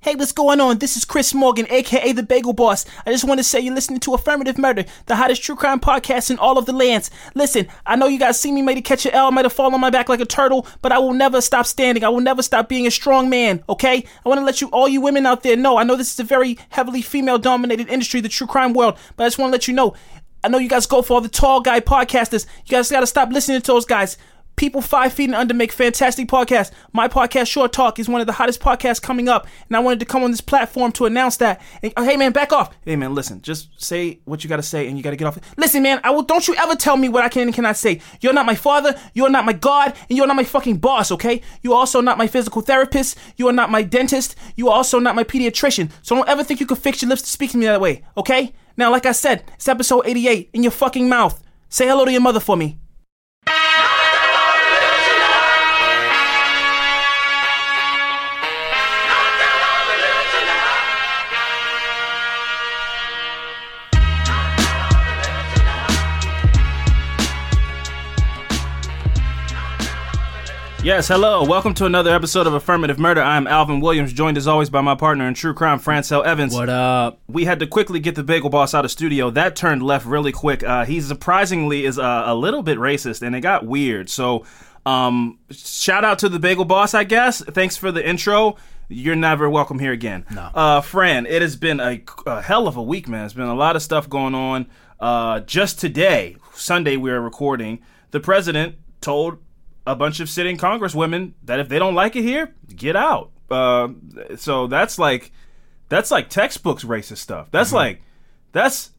Hey, what's going on? This is Chris Morgan, a.k.a. The Bagel Boss. I just want to say you're listening to Affirmative Murder, the hottest true crime podcast in all of the lands. Listen, I know you guys see me, might have catch an L, might have fallen on my back like a turtle, but I will never stop standing. I will never stop being a strong man, okay? I want to let you, all you women out there, know. I know this is a very heavily female-dominated industry, the true crime world, but I just want to let you know. I know you guys go for all the tall guy podcasters. You guys got to stop listening to those guys. People 5 feet and under make fantastic podcasts. My podcast, Short Talk, is one of the hottest podcasts coming up, and I wanted to come on this platform to announce that. And, oh, hey, man, back off. Hey, man, listen, just say what you got to say, and you got to get off. Listen, man, I will. Don't you ever tell me what I can and cannot say. You're not my father, you're not my God, and you're not my fucking boss, okay? You're also not my physical therapist, you are not my dentist, you are also not my pediatrician, so don't ever think you can fix your lips to speak to me that way, okay? Now, like I said, it's episode 88, in your fucking mouth. Say hello to your mother for me. Yes, hello. Welcome to another episode of Affirmative Murder. I'm Alvin Williams, joined as always by my partner in true crime, Francel Evans. What up? We had to quickly get the Bagel Boss out of studio. That turned left really quick. He surprisingly is a little bit racist, and it got weird. So, shout out to the Bagel Boss, I guess. Thanks for the intro. You're never welcome here again. No. Fran, it has been a hell of a week, man. It's been a lot of stuff going on. Just today, Sunday, we are recording. The president told a bunch of sitting congresswomen that if they don't like it here, get out. So that's like textbooks racist stuff. That's mm-hmm. like that's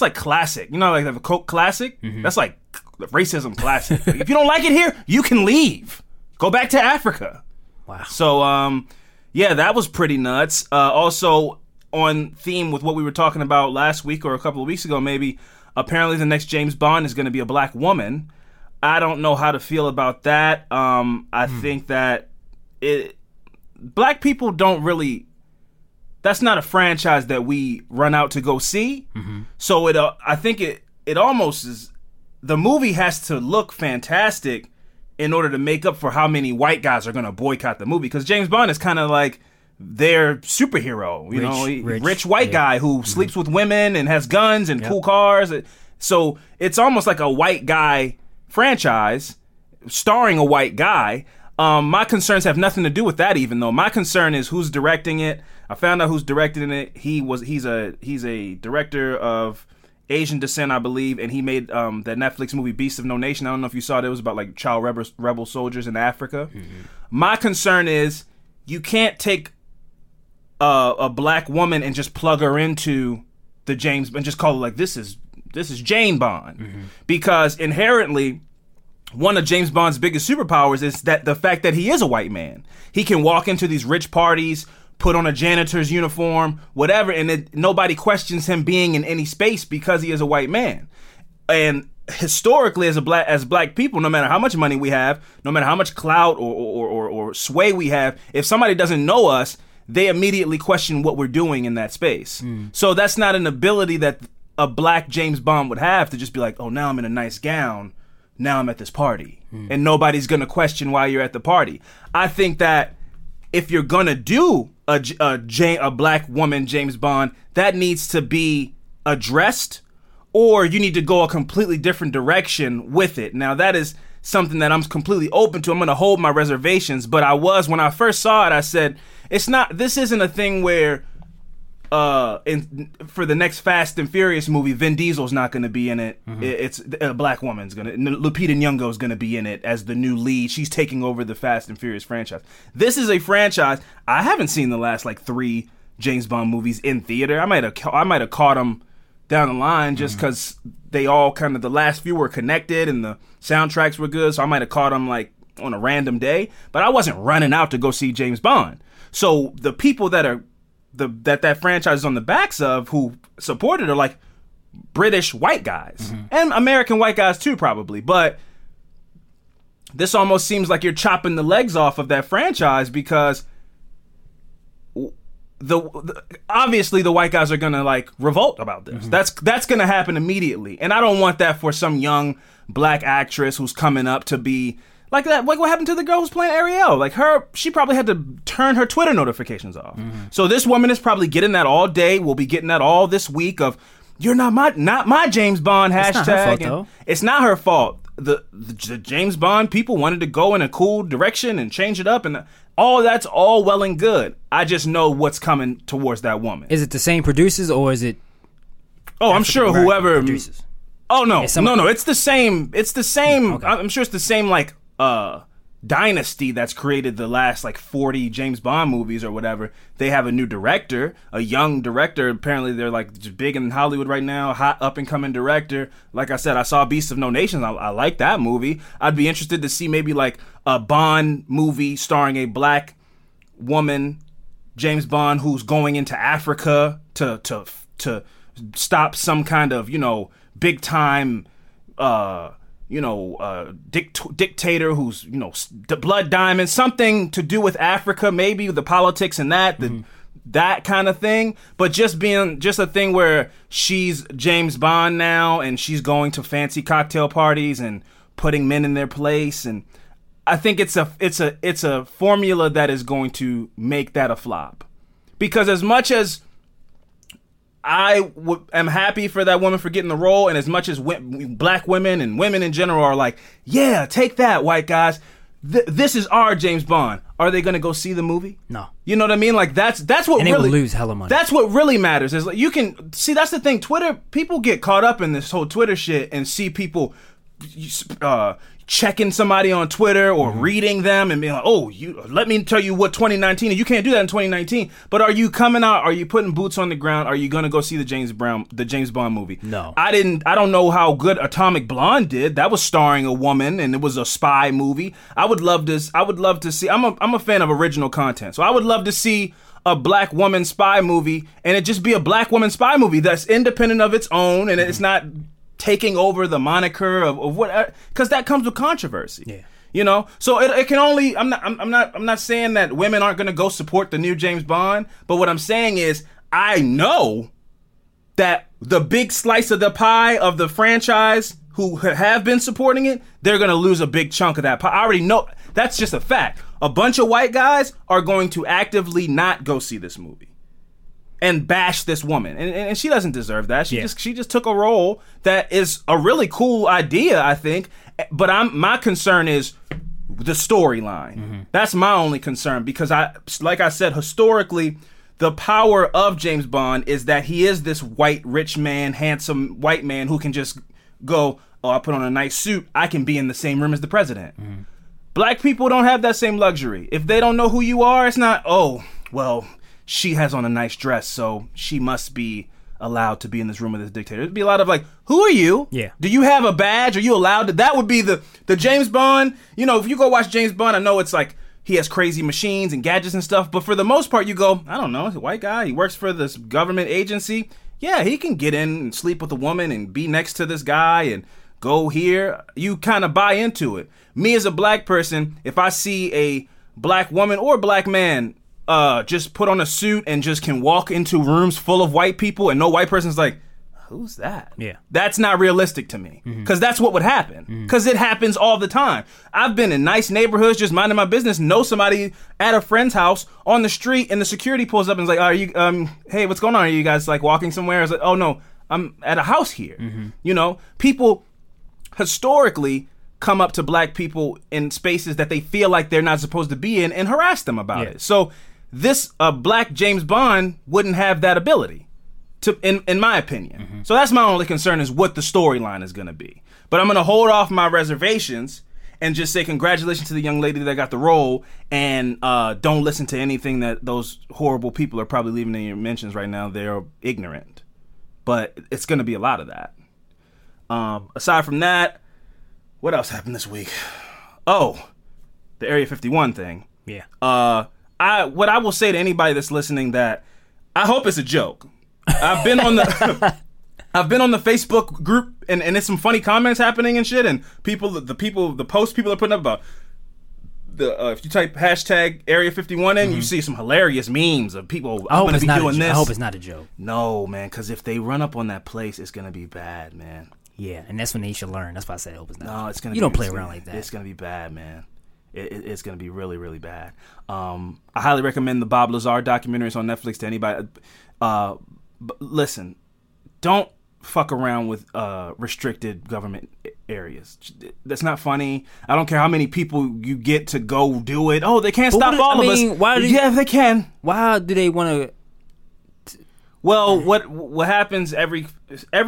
like classic. You know, like the Coke classic. Mm-hmm. That's like racism classic. Like, if you don't like it here, you can leave. Go back to Africa. Wow. So yeah, that was pretty nuts. Also on theme with what we were talking about last week or a couple of weeks ago, maybe. Apparently, the next James Bond is going to be a black woman. I don't know how to feel about that. I think that black people don't really. That's not a franchise that we run out to go see. Mm-hmm. So I think it almost is. The movie has to look fantastic in order to make up for how many white guys are going to boycott the movie. Because James Bond is kind of like their superhero, rich white guy who sleeps with women and has guns and cool cars. So it's almost like a white guy franchise starring a white guy. My concerns have nothing to do with that, even though my concern is who's directing it. I found out who's directing it. He's a director of Asian descent, I believe, and he made the Netflix movie Beasts of No Nation. I don't know if you saw it. It was about like child rebel soldiers in Africa. Mm-hmm. My concern is you can't take a black woman and just plug her into the James and just call it like this is Jane Bond, mm-hmm. because inherently one of James Bond's biggest superpowers is that the fact that he is a white man. He can walk into these rich parties, put on a janitor's uniform, whatever, and nobody questions him being in any space because he is a white man. And historically, as black people, no matter how much money we have, no matter how much clout or sway we have, if somebody doesn't know us, they immediately question what we're doing in that space. Mm. So that's not an ability that a black James Bond would have, to just be like, oh, now I'm in a nice gown, now I'm at this party, and nobody's gonna question why you're at the party. I think that if you're gonna do a black woman James Bond, that needs to be addressed, or you need to go a completely different direction with it. Now that is something that I'm completely open to. I'm gonna hold my reservations, but when I first saw it, I said, this isn't a thing where and for the next Fast and Furious movie, Vin Diesel's not going to be in it. Mm-hmm. It's a black woman's going to. Lupita Nyong'o is going to be in it as the new lead. She's taking over the Fast and Furious franchise. This is a franchise I haven't seen the last like 3 James Bond movies in theater. I might have caught them down the line just because they all kind of the last few were connected and the soundtracks were good. So I might have caught them like on a random day, but I wasn't running out to go see James Bond. So the people that are that franchise is on the backs of who supported are like British white guys and American white guys too probably, but this almost seems like you're chopping the legs off of that franchise because the obviously the white guys are gonna like revolt about this. That's gonna happen immediately, and I don't want that for some young black actress who's coming up to be like that. Like what happened to the girl who's playing Ariel? Like her, she probably had to turn her Twitter notifications off. So this woman is probably getting that all day. We'll be getting that all this week. Of you're not my James Bond hashtag. It's not her fault, though. It's not her fault. The James Bond people wanted to go in a cool direction and change it up, and all that's all well and good. I just know what's coming towards that woman. Is it the same producers or is it? Oh, I'm sure whoever produces. Oh no, no, it's the same. It's the same. Okay. I'm sure it's the same like. Dynasty that's created the last like 40 James Bond movies or whatever. They have a new director, a young director. Apparently they're like big in Hollywood right now, hot up and coming director. Like I said, I saw Beasts of No Nation. I like that movie. I'd be interested to see maybe like a Bond movie starring a black woman James Bond who's going into Africa to stop some kind of, you know, big time dictator who's, you know, blood diamond, something to do with Africa, maybe the politics and that kind of thing. But just being just a thing where she's James Bond now and she's going to fancy cocktail parties and putting men in their place. And I think it's a formula that is going to make that a flop, because as much as I'm happy for that woman for getting the role, and as much as black women and women in general are like, yeah, take that, white guys. This is our James Bond. Are they going to go see the movie? No. You know what I mean? Like that's what, and really, they will lose hella money. That's what really matters. Is like you can see, that's the thing. Twitter people get caught up in this whole Twitter shit and see people checking somebody on Twitter or reading them and being like, oh, you let me tell you what 2019, and you can't do that in 2019. But are you coming out? Are you putting boots on the ground? Are you gonna go see the James Bond movie? No. I don't know how good Atomic Blonde did. That was starring a woman and it was a spy movie. I would love to see, I'm a fan of original content. So I would love to see a black woman spy movie, and it just be a black woman spy movie that's independent of its own, and it's not taking over the moniker of what, because that comes with controversy. Yeah, you know. So it can only. I'm not saying that women aren't going to go support the new James Bond, but what I'm saying is I know that the big slice of the pie of the franchise who have been supporting it, they're going to lose a big chunk of that pie. I already know that's just a fact. A bunch of white guys are going to actively not go see this movie and bash this woman, and she doesn't deserve that. She just took a role that is a really cool idea, I think. But my concern is the storyline. That's my only concern, because like I said, historically, the power of James Bond is that he is this white rich man, handsome white man who can just go, oh, I put on a nice suit, I can be in the same room as the president. Black people don't have that same luxury. If they don't know who you are, it's not, oh, well, she has on a nice dress, so she must be allowed to be in this room with this dictator. It'd be a lot of like, who are you? Yeah. Do you have a badge? Are you allowed to? That would be the James Bond. You know, if you go watch James Bond, I know it's like he has crazy machines and gadgets and stuff, but for the most part, you go, I don't know, he's a white guy. He works for this government agency. Yeah, he can get in and sleep with a woman and be next to this guy and go here. You kind of buy into it. Me as a black person, if I see a black woman or black man just put on a suit and just can walk into rooms full of white people and no white person's like, who's that? Yeah. That's not realistic to me. Because that's what would happen. Because it happens all the time. I've been in nice neighborhoods just minding my business, know somebody at a friend's house on the street, and the security pulls up and is like, are you, hey, what's going on? Are you guys like walking somewhere? It's like, oh no, I'm at a house here. You know, people historically come up to black people in spaces that they feel like they're not supposed to be in and harass them about it. So this black James Bond wouldn't have that ability, to in my opinion. Mm-hmm. So that's my only concern, is what the storyline is going to be. But I'm going to hold off my reservations and just say congratulations to the young lady that got the role, and don't listen to anything that those horrible people are probably leaving in your mentions right now. They're ignorant. But it's going to be a lot of that. Aside from that, what else happened this week? Oh, the Area 51 thing. Yeah. What I will say to anybody that's listening, that I hope it's a joke. I've been on the... I've been on the Facebook group, and there's some funny comments happening and shit, and the posts people are putting up about the if you type hashtag Area 51 in, mm-hmm. you see some hilarious memes of people. I'm going to be doing this. I hope it's not a joke. No, man, because if they run up on that place, it's going to be bad, man. Yeah, and that's when they should learn. That's why I said I hope it's not. No, it's going to. You don't play around like that. It's going to be bad, man. It's going to be really, really bad. I highly recommend the Bob Lazar documentaries on Netflix to anybody. Listen, don't fuck around with restricted government areas. That's not funny. I don't care how many people you get to go do it. Oh, they can't stop all of us. Why they can. Why do they want to? Well, what happens every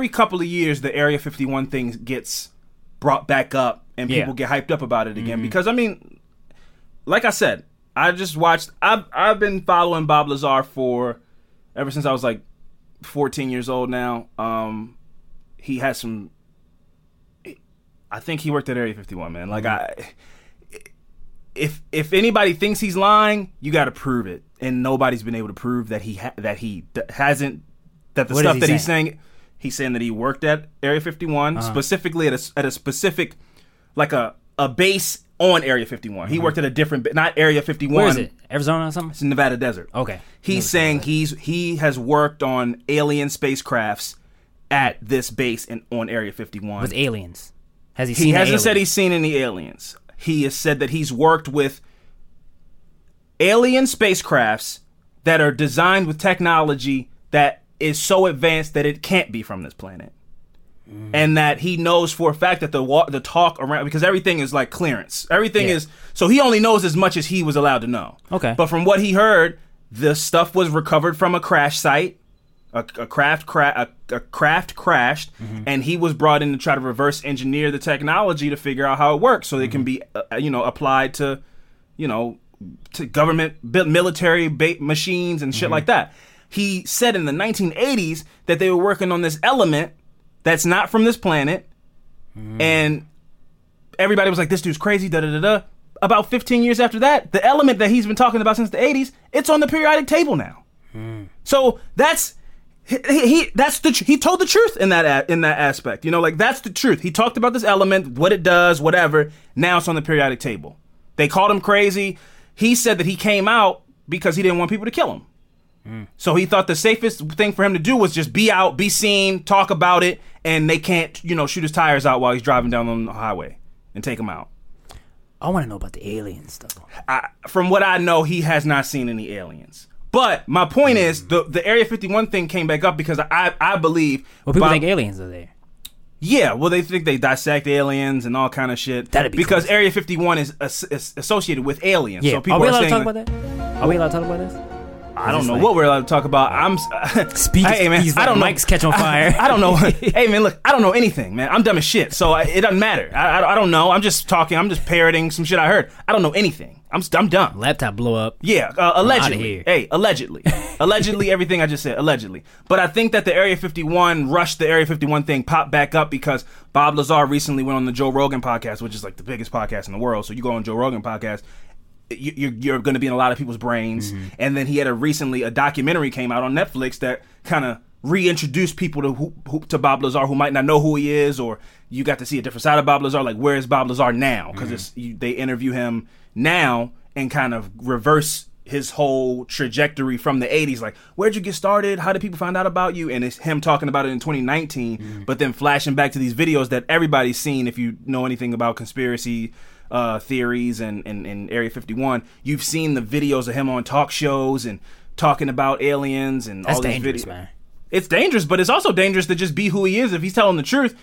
couple of years, the Area 51 thing gets brought back up, and people get hyped up about it again. Mm-hmm. Because I mean, like I said, I just watched. I've been following Bob Lazar ever since I was like 14 years old now. He has some. I think he worked at Area 51, man. Like, if anybody thinks he's lying, you got to prove it, and nobody's been able to prove that he hasn't. That the stuff that he's saying that he worked at Area 51 specifically at a specific, like a base on Area 51. He worked at a different, not Area 51. Where is it? Arizona or something? It's in Nevada desert. Okay. He's saying he has worked on alien spacecrafts at this base on Area 51. With aliens. Has he seen aliens? He hasn't said he's seen any aliens. He has said that he's worked with alien spacecrafts that are designed with technology that is so advanced that it can't be from this planet. Mm. And that he knows for a fact that the talk around, because everything is like clearance. Everything is, so he only knows as much as he was allowed to know. Okay. But from what he heard, the stuff was recovered from a crash site. A craft crashed, and he was brought in to try to reverse engineer the technology to figure out how it works, so it can be, applied to, to government military machines and shit like that. He said in the 1980s that they were working on this element that's not from this planet, and everybody was like, this dude's crazy, da-da-da-da. About 15 years after that, the element that he's been talking about since the 80s, it's on the periodic table now. So that's, he told the truth in that aspect. That's the truth. He talked about this element, what it does, whatever. Now it's on the periodic table. They called him crazy. He said that he came out because he didn't want people to kill him. So he thought the safest thing for him to do was just be out, be seen, talk about it, and they can't, shoot his tires out while he's driving down on the highway and take him out. I want to know about the alien stuff. From what I know, he has not seen any aliens. But my point is, the Area 51 thing came back up because I believe... Well, people think aliens are there. Yeah, well, they think they dissect aliens and all kind of shit. That'd be because Area 51 is associated with aliens. Yeah. So people are saying... Are we allowed to talk about this? I don't know what we're allowed to talk about. Mics catch on fire. I don't know. Hey, man, look, I don't know anything, man. I'm dumb as shit, so it doesn't matter. I don't know. I'm just talking. I'm just parroting some shit I heard. I don't know anything. I'm dumb. Laptop blow up. Yeah, allegedly. Hey, allegedly. Allegedly, everything I just said, allegedly. But I think that the Area 51 rush, the Area 51 thing popped back up because Bob Lazar recently went on the Joe Rogan podcast, which is like the biggest podcast in the world. So you go on Joe Rogan podcast, you're going to be in a lot of people's brains. Mm-hmm. And then he had a documentary came out on Netflix that kind of reintroduced people to Bob Lazar who might not know who he is, or you got to see a different side of Bob Lazar. Like, where is Bob Lazar now? Because they interview him now and kind of reverse his whole trajectory from the 80s. Like, where'd you get started? How did people find out about you? And it's him talking about it in 2019, but then flashing back to these videos that everybody's seen. If you know anything about conspiracy theories and Area 51, you've seen the videos of him on talk shows and talking about aliens and all these videos. Man. It's dangerous, but it's also dangerous to just be who he is. If he's telling the truth,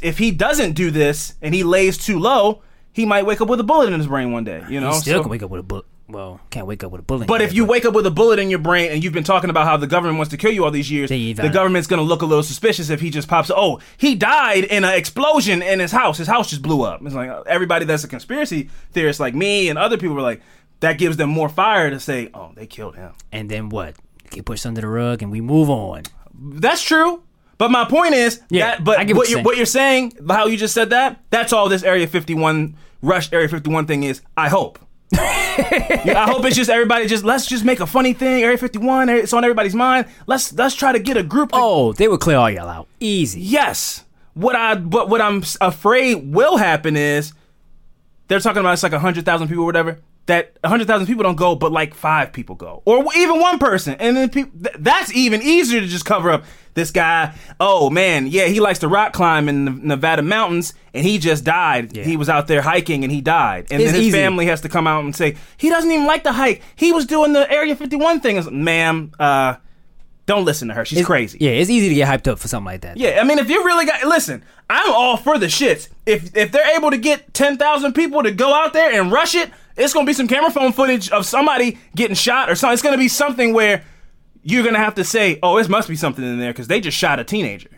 if he doesn't do this and he lays too low, he might wake up with a bullet in his brain one day. He still can wake up with a bullet. Well, can't wake up with a bullet. But if you wake up with a bullet in your brain and you've been talking about how the government wants to kill you all these years, the government's going to look a little suspicious if he just pops up. Oh, he died in an explosion in his house. His house just blew up. It's like everybody that's a conspiracy theorist like me and other people are like, that gives them more fire to say, oh, they killed him. And then what? Get pushed under the rug and we move on. That's true. But my point is, what you're saying, how you just said that, that's all this Area 51, rushed Area 51 thing is, I hope. I hope it's just everybody just let's just make a funny thing. Area 51, it's on everybody's mind. Let's try to get a group. Oh, they would clear all y'all out easy. Yes. What I'm afraid will happen is they're talking about it's like 100,000 people or whatever. That 100,000 people don't go, but like 5 people go, or even one person, and then that's even easier to just cover up. This guy, oh man, yeah, he likes to rock climb in the Nevada mountains, and he just died. Yeah. He was out there hiking, and he died. And then his family has to come out and say, he doesn't even like the hike. He was doing the Area 51 thing. Like, ma'am, don't listen to her. She's crazy. Yeah, it's easy to get hyped up for something like that. Yeah, I mean, if you really got... Listen, I'm all for the shits. If they're able to get 10,000 people to go out there and rush it, it's going to be some camera phone footage of somebody getting shot or something. It's going to be something where... You're going to have to say, oh, this must be something in there because they just shot a teenager.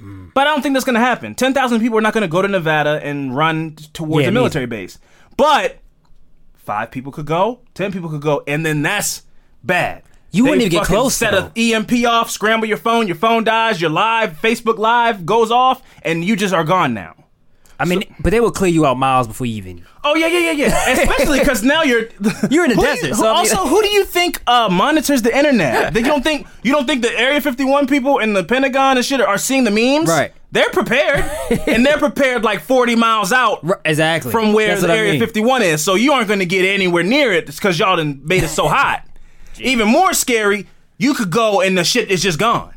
Mm. But I don't think that's going to happen. 10,000 people are not going to go to Nevada and run towards a military base. But 5 people could go, 10 people could go, and then that's bad. You wouldn't even get close. Set an EMP off, scramble your phone dies, your live, Facebook Live goes off, and you just are gone now. I mean, but they will clear you out miles before you even... Oh, yeah. Especially because now you're in the desert. Who do you think monitors the internet? You don't think the Area 51 people in the Pentagon and shit are seeing the memes? Right. They're prepared. And they're prepared like 40 miles out exactly from where the Area 51 is. So you aren't going to get anywhere near it because y'all done made it so hot. Even more scary, you could go and the shit is just gone.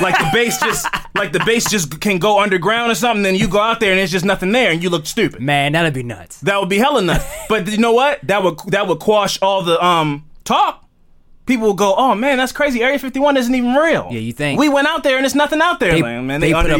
Like the base just can go underground or something, then you go out there and it's just nothing there and you look stupid. Man, that'd be nuts. That would be hella nuts. But you know what? That would quash all the talk. People will go, oh man, that's crazy. Area 51 isn't even real. Yeah, you think. We went out there and it's nothing out there. They put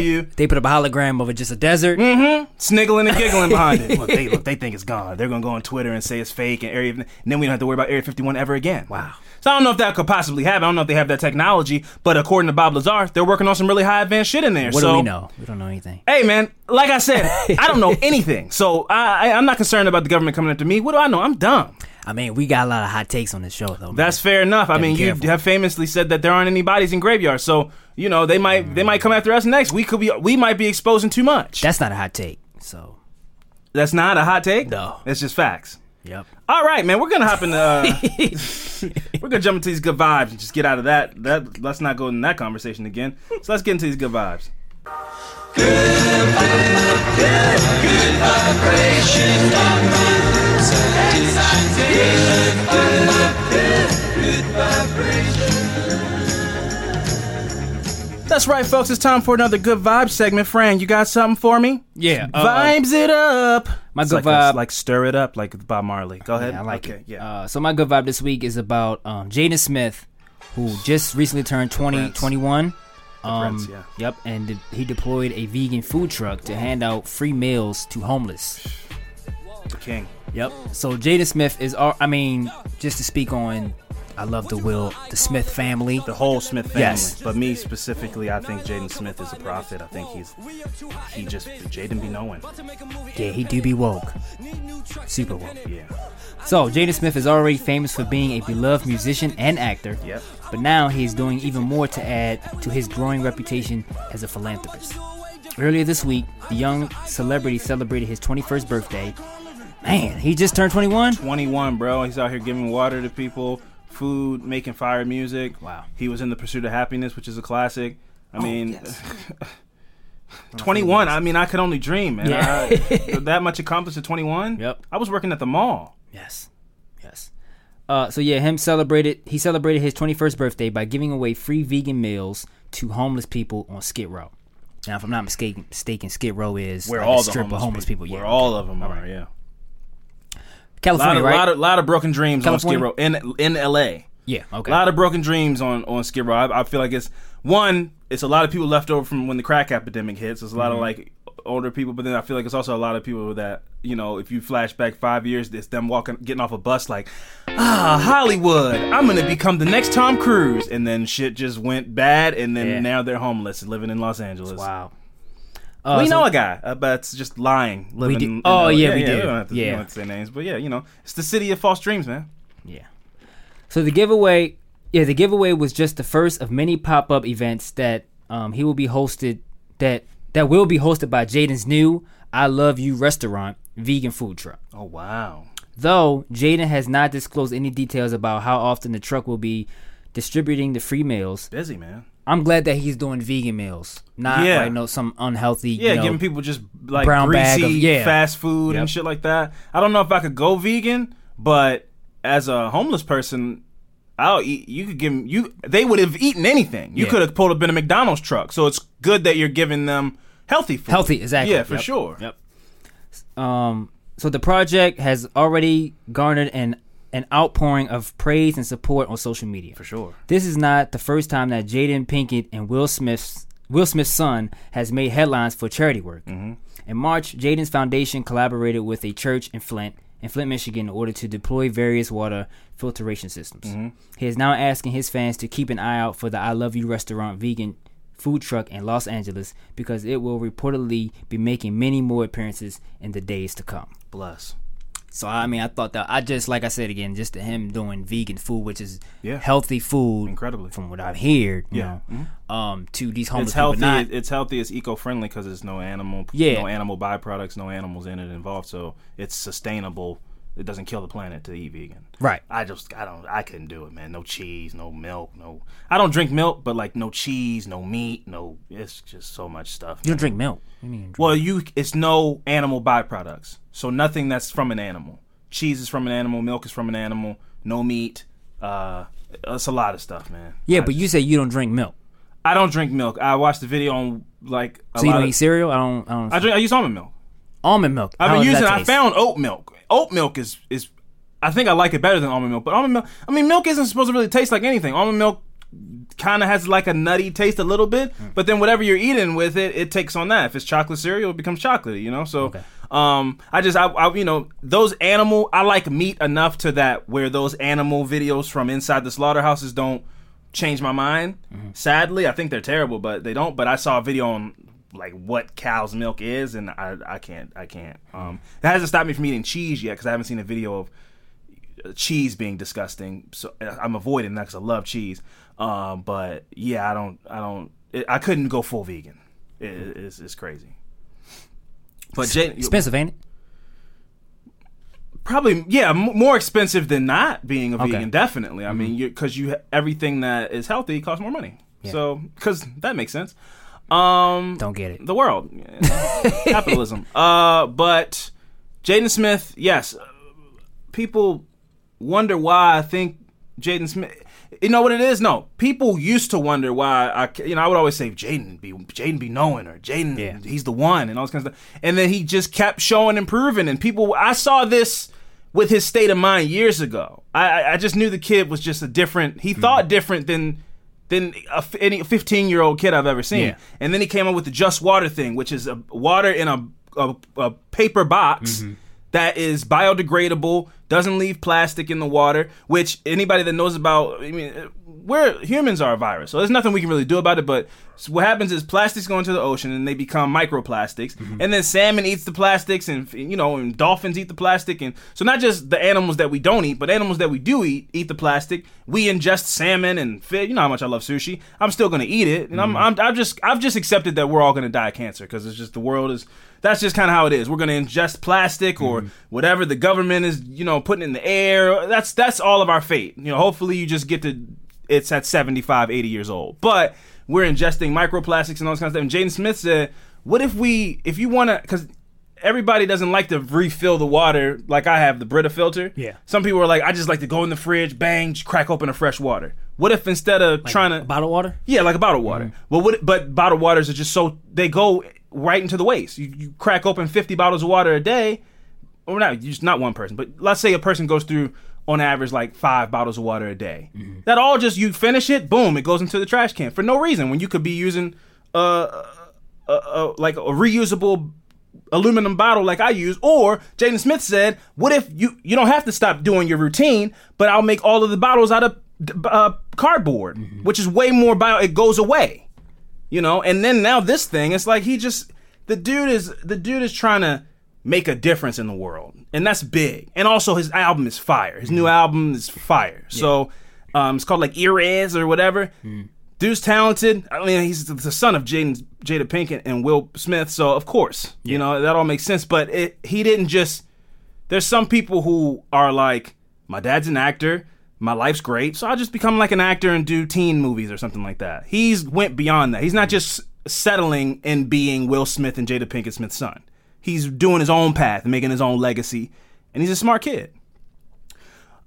up a hologram of it, just a desert. Mm-hmm. Sniggling and giggling behind it. Look, they think it's gone. They're going to go on Twitter and say it's fake and then we don't have to worry about Area 51 ever again. Wow. So I don't know if that could possibly happen. I don't know if they have that technology, but according to Bob Lazar, they're working on some really high advanced shit in there. What do we know? We don't know anything. Hey, man, like I said, I don't know anything. So I'm not concerned about the government coming after me. What do I know? I'm dumb. I mean, we got a lot of hot takes on this show, though. Man. That's fair enough. I mean, you have famously said that there aren't any bodies in graveyards, so you know they might come after us next. We might be exposing too much. That's not a hot take. So that's not a hot take. No, it's just facts. Yep. All right, man. We're gonna hop into we're gonna jump into these good vibes and just get out of that. Let's not go in that conversation again. So let's get into these good vibes. Good vibration on my excitation. Good vibration. That's right, folks. It's time for another good vibe segment. Fran, you got something for me? Yeah. Vibes it up. My good vibe, like stir it up, like Bob Marley. Go ahead. Yeah, I like it. Yeah. So my good vibe this week is about Jaden Smith, who just recently turned 21. Yeah. Yep. And he deployed a vegan food truck to hand out free meals to homeless. The king. Yep. So Jaden Smith is. I mean, just to speak on. I love the Smith family. The whole Smith family. Yes. But me specifically, I think Jaden Smith is a prophet. I think he just, Jaden be knowing. Yeah, he do be woke. Super woke. Yeah. So, Jaden Smith is already famous for being a beloved musician and actor. Yep. But now he's doing even more to add to his growing reputation as a philanthropist. Earlier this week, the young celebrity celebrated his 21st birthday. Man, he just turned 21? 21, bro. He's out here giving water to people. Food, making fire music. Wow. He was in The Pursuit of Happiness, which is a classic. I mean, yes. 21. I mean, I could only dream, man. Yeah. That much accomplished at 21? Yep. I was working at the mall. Yes. He celebrated his 21st birthday by giving away free vegan meals to homeless people on Skid Row. Now, if I'm not mistaken, Skid Row is where like all a strip the homeless people. Where all of them are, yeah. California, a lot of broken dreams California? On Skid Row in L.A. Yeah, okay. A lot of broken dreams on Skid Row. I feel like it's a lot of people left over from when the crack epidemic hits. There's a lot of like older people, but then I feel like it's also a lot of people that, you know, if you flash back 5 years, it's them walking, getting off a bus like, ah, Hollywood, I'm going to become the next Tom Cruise. And then shit just went bad, and then now they're homeless and living in Los Angeles. Wow. We know a guy, but it's just lying. Living. Oh, yeah, we do. We don't have to say names, but yeah, you know, it's the city of false dreams, man. Yeah. So the giveaway, was just the first of many pop-up events that he will be hosted, that will be hosted by Jaden's new I Love You restaurant, vegan food truck. Oh, wow. Though Jaden has not disclosed any details about how often the truck will be distributing the free meals. Busy, man. I'm glad that he's doing vegan meals, not like some unhealthy. Yeah, you know, giving people just like brown greasy fast food and shit like that. I don't know if I could go vegan, but as a homeless person, I'll eat. You could give them, they would have eaten anything. You could have pulled up in a McDonald's truck. So it's good that you're giving them healthy food. Healthy, exactly. Yeah, for sure. Yep. So the project has already garnered an outpouring of praise and support on social media. For sure. This is not the first time that Jada Pinkett and Will Smith's son has made headlines for charity work. Mm-hmm. In March, Jaden's foundation collaborated with a church in Flint, Michigan, in order to deploy various water filtration systems. Mm-hmm. He is now asking his fans to keep an eye out for the I Love You restaurant vegan food truck in Los Angeles, because it will reportedly be making many more appearances in the days to come. Bless. So, I mean, I thought that, like I said again, just him doing vegan food, which is healthy food. Incredibly. From what I've heard, you know, to these homeless people. It's healthy, it's eco-friendly because there's no animal byproducts, no animals in it involved. So, it's sustainable. It doesn't kill the planet to eat vegan. Right. I couldn't do it, man. No cheese, no milk, I don't drink milk, but like no cheese, no meat, it's just so much stuff. You don't drink milk? It's no animal byproducts. So nothing that's from an animal. Cheese is from an animal. Milk is from an animal. No meat. It's a lot of stuff, man. Yeah, but you say you don't drink milk. I don't drink milk. I watched the video on like. So you don't eat cereal? I use almond milk. Almond milk. I found oat milk. Oat milk is. I think I like it better than almond milk. But almond milk. I mean, milk isn't supposed to really taste like anything. Almond milk kind of has like a nutty taste a little bit, but then whatever you're eating with it, it takes on that. If it's chocolate cereal, it becomes chocolatey, you know? So, I like meat enough to that where those animal videos from inside the slaughterhouses don't change my mind. Mm-hmm. Sadly, I think they're terrible, but they don't. But I saw a video on like what cow's milk is, and I can't. That hasn't stopped me from eating cheese yet, because I haven't seen a video of cheese being disgusting, so I'm avoiding that because I love cheese. But yeah, I couldn't go full vegan. It's crazy. But expensive, ain't it? Probably, yeah, more expensive than not being a vegan. Definitely. I mean, because everything that is healthy costs more money. Yeah. So, because that makes sense. Don't get it. The world, capitalism. But Jaden Smith, yes. People wonder why I think Jaden Smith. You know what it is? No, people used to wonder why I would always say Jaden be knowing, or Jaden, he's the one, and all this kind of stuff. And then he just kept showing and proving. And people, I saw this with his state of mind years ago. I just knew the kid was just a different. He thought different than any 15-year-old kid I've ever seen. Yeah. And then he came up with the Just Water thing, which is water in a paper box. Mm-hmm. That is biodegradable, doesn't leave plastic in the water, which anybody that knows about, I mean, humans are a virus, so there's nothing we can really do about it, but what happens is plastics go into the ocean and they become microplastics, and then salmon eats the plastics, and you know, and dolphins eat the plastic, and so not just the animals that we don't eat, but animals that we do eat the plastic. We ingest salmon and fish. You know how much I love sushi. I'm still gonna eat it, and I've just accepted that we're all gonna die of cancer, because it's just the world is. That's just kind of how it is. We're going to ingest plastic or whatever the government is, you know, putting in the air. That's all of our fate. You know, hopefully you just get to, it's at 75, 80 years old. But we're ingesting microplastics and all this kind of stuff. And Jaden Smith said, what if you want to, because everybody doesn't like to refill the water like I have the Brita filter. Yeah. Some people are like, I just like to go in the fridge, bang, crack open a fresh water. What if instead of like trying to. Bottled water? Yeah, like a bottled water. Mm-hmm. Well, but bottled waters are just so, they go right into the waste. You crack open 50 bottles of water a day, or not, just not one person, but let's say a person goes through on average like 5 bottles of water a day. Mm-hmm. That all just, you finish it, boom, it goes into the trash can for no reason, when you could be using like a reusable aluminum bottle like I use. Or Jaden Smith said, what if you don't have to stop doing your routine, but I'll make all of the bottles out of cardboard, mm-hmm. which is way more bio. It goes away, you know. And then now this thing, it's like the dude is trying to make a difference in the world, and that's big. And also his album is fire. His new album is fire. Yeah. So it's called like Erez or whatever. Mm. Dude's talented. I mean, he's the son of Jada Pinkett and Will Smith, so of course, yeah. you know, that all makes sense. But he didn't just... There's some people who are like, my dad's an actor, my life's great, so I'll just become like an actor and do teen movies or something like that. He's went beyond that. He's not just settling in being Will Smith and Jada Pinkett Smith's son. He's doing his own path and making his own legacy, and he's a smart kid.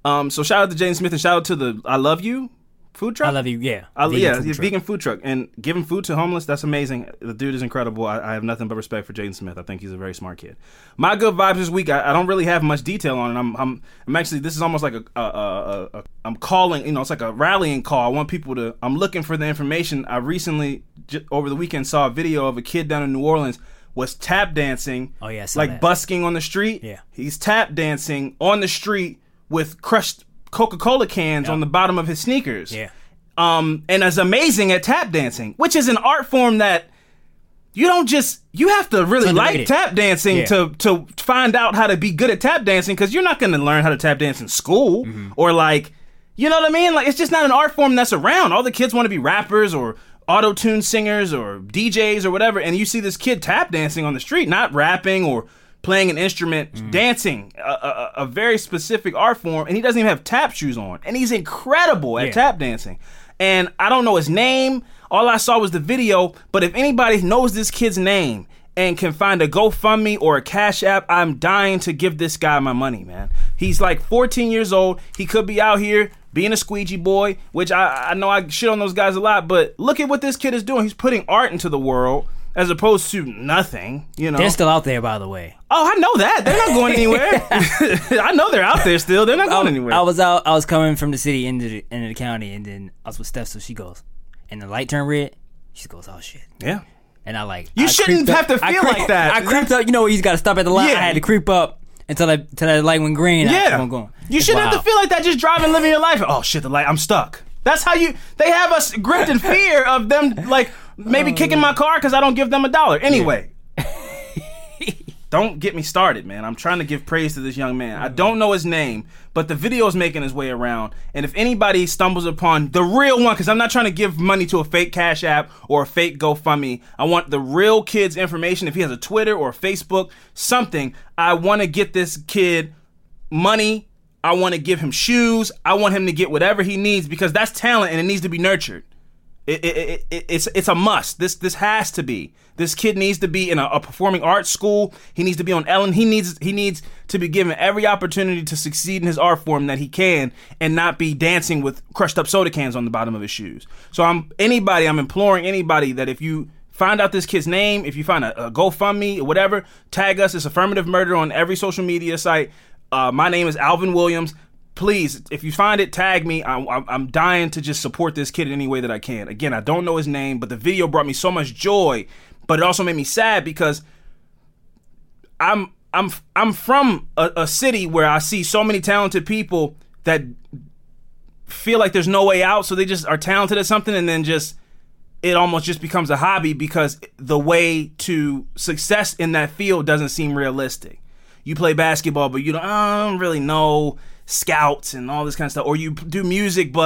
So shout out to Jaden Smith and shout out to the I Love You food truck. I love you, yeah. Vegan food truck. And giving food to homeless, that's amazing. The dude is incredible. I have nothing but respect for Jaden Smith. I think he's a very smart kid. My good vibes this week, I don't really have much detail on it. I'm actually, this is almost like a I'm calling, you know, it's like a rallying call. I want people to, I'm looking for the information. I recently, over the weekend, saw a video of a kid down in New Orleans was tap dancing. Oh, yeah, I saw like that. Busking on the street. Yeah. He's tap dancing on the street with crushed Coca-Cola cans on the bottom of his sneakers. Yeah. And is amazing at tap dancing, which is an art form that you don't just... You have to really like tap dancing to find out how to be good at tap dancing, because you're not going to learn how to tap dance in school or like... You know what I mean? Like, it's just not an art form that's around. All the kids want to be rappers or auto-tune singers or DJs or whatever, and you see this kid tap dancing on the street, not rapping or playing an instrument, dancing, a very specific art form, and he doesn't even have tap shoes on. And he's incredible at tap dancing. And I don't know his name. All I saw was the video, but if anybody knows this kid's name and can find a GoFundMe or a Cash App, I'm dying to give this guy my money, man. He's like 14 years old. He could be out here being a squeegee boy, which I know I shit on those guys a lot, but look at what this kid is doing. He's putting art into the world, as opposed to nothing, you know. They're still out there, by the way. Oh, I know that. They're not going anywhere. I know they're out there still. They're not going anywhere. I was coming from the city into the county, and then I was with Steph, so she goes, and the light turned red. She goes, oh, shit. Yeah. And I like... You shouldn't have to feel like that. I creeped up. You know, he's got to stop at the light. Yeah. I had to creep up until that light went green. Yeah. I'm going. You shouldn't have to feel like that, just driving, living your life. Oh, shit, the light. I'm stuck. That's how you... They have us gripped in fear of them, like... Maybe kicking my car because I don't give them $1. Anyway, don't get me started, man. I'm trying to give praise to this young man. I don't know his name, but the video is making his way around. And if anybody stumbles upon the real one, because I'm not trying to give money to a fake Cash App or a fake GoFundMe. I want the real kid's information. If he has a Twitter or a Facebook, something, I want to get this kid money. I want to give him shoes. I want him to get whatever he needs, because that's talent and it needs to be nurtured. It's a must. This has to be. This kid needs to be in a performing arts school. He needs to be on Ellen. He needs to be given every opportunity to succeed in his art form that he can, and not be dancing with crushed up soda cans on the bottom of his shoes. So I'm imploring anybody that if you find out this kid's name, if you find a GoFundMe or whatever, tag us. It's Affirmative Murder on every social media site. My name is Alvin Williams. Please, if you find it, tag me. I'm dying to just support this kid in any way that I can. Again, I don't know his name, but the video brought me so much joy, but it also made me sad, because I'm from a city where I see so many talented people that feel like there's no way out, so they just are talented at something, and then just it almost just becomes a hobby, because the way to success in that field doesn't seem realistic. You play basketball, but you don't, I don't really know scouts and all this kind of stuff, or you do music,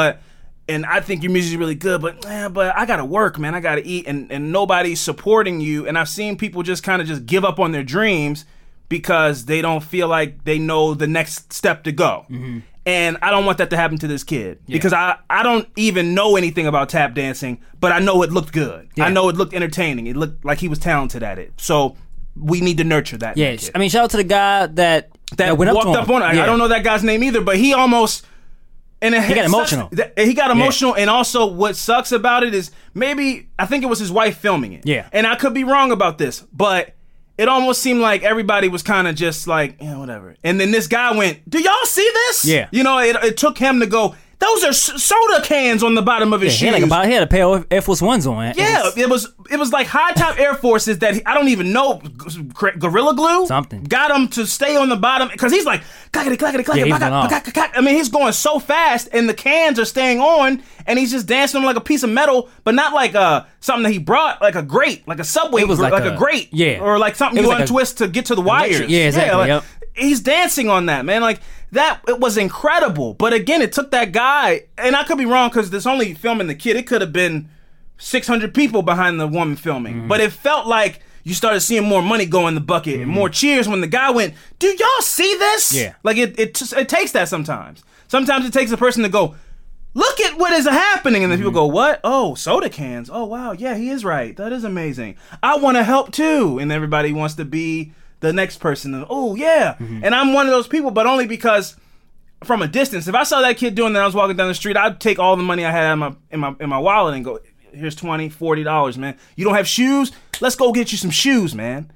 and I think your music is really good, but I gotta work, man, I gotta eat, and nobody's supporting you. And I've seen people just kind of just give up on their dreams because they don't feel like they know the next step to go. Mm-hmm. And I don't want that to happen to this kid, because I don't even know anything about tap dancing, but I know it looked good. Yeah. I know it looked entertaining. It looked like he was talented at it. So we need to nurture that. Yeah, I mean, shout out to the guy that went walked up on him. I don't know that guy's name either, but he almost... And he got emotional. He got emotional, and also what sucks about it is maybe... I think it was his wife filming it. Yeah. And I could be wrong about this, but it almost seemed like everybody was kind of just like, yeah, whatever. And then this guy went, do y'all see this? Yeah. You know, it took him to go, Those are soda cans on the bottom of his shoes. He had a pair of Air Force Ones on. Yeah, it was like high top Air Forces that I don't even know. Gorilla glue, something got him to stay on the bottom because he's like clackety clackety clackety. I mean, he's going so fast, and the cans are staying on, and he's just dancing on like a piece of metal, but not like something that he brought, like a grate, like a subway, like a grate, yeah, or like something you like untwist to get to the wires. Electric, yeah, exactly. Yeah, like, yep. He's dancing on that, man, like. That, it was incredible. But again, it took that guy, and I could be wrong because this only filming the kid, it could have been 600 people behind the woman filming. Mm-hmm. But it felt like you started seeing more money go in the bucket and more cheers when the guy went, do y'all see this? Yeah. Like, it takes that sometimes. Sometimes it takes a person to go, look at what is happening. And then people go, what? Oh, soda cans. Oh, wow. Yeah, he is right. That is amazing. I want to help too. And everybody wants to be the next person. Oh, yeah. Mm-hmm. And I'm one of those people, but only because from a distance. If I saw that kid doing that, I was walking down the street, I'd take all the money I had in my wallet and go, here's $20, $40, man. You don't have shoes? Let's go get you some shoes, man.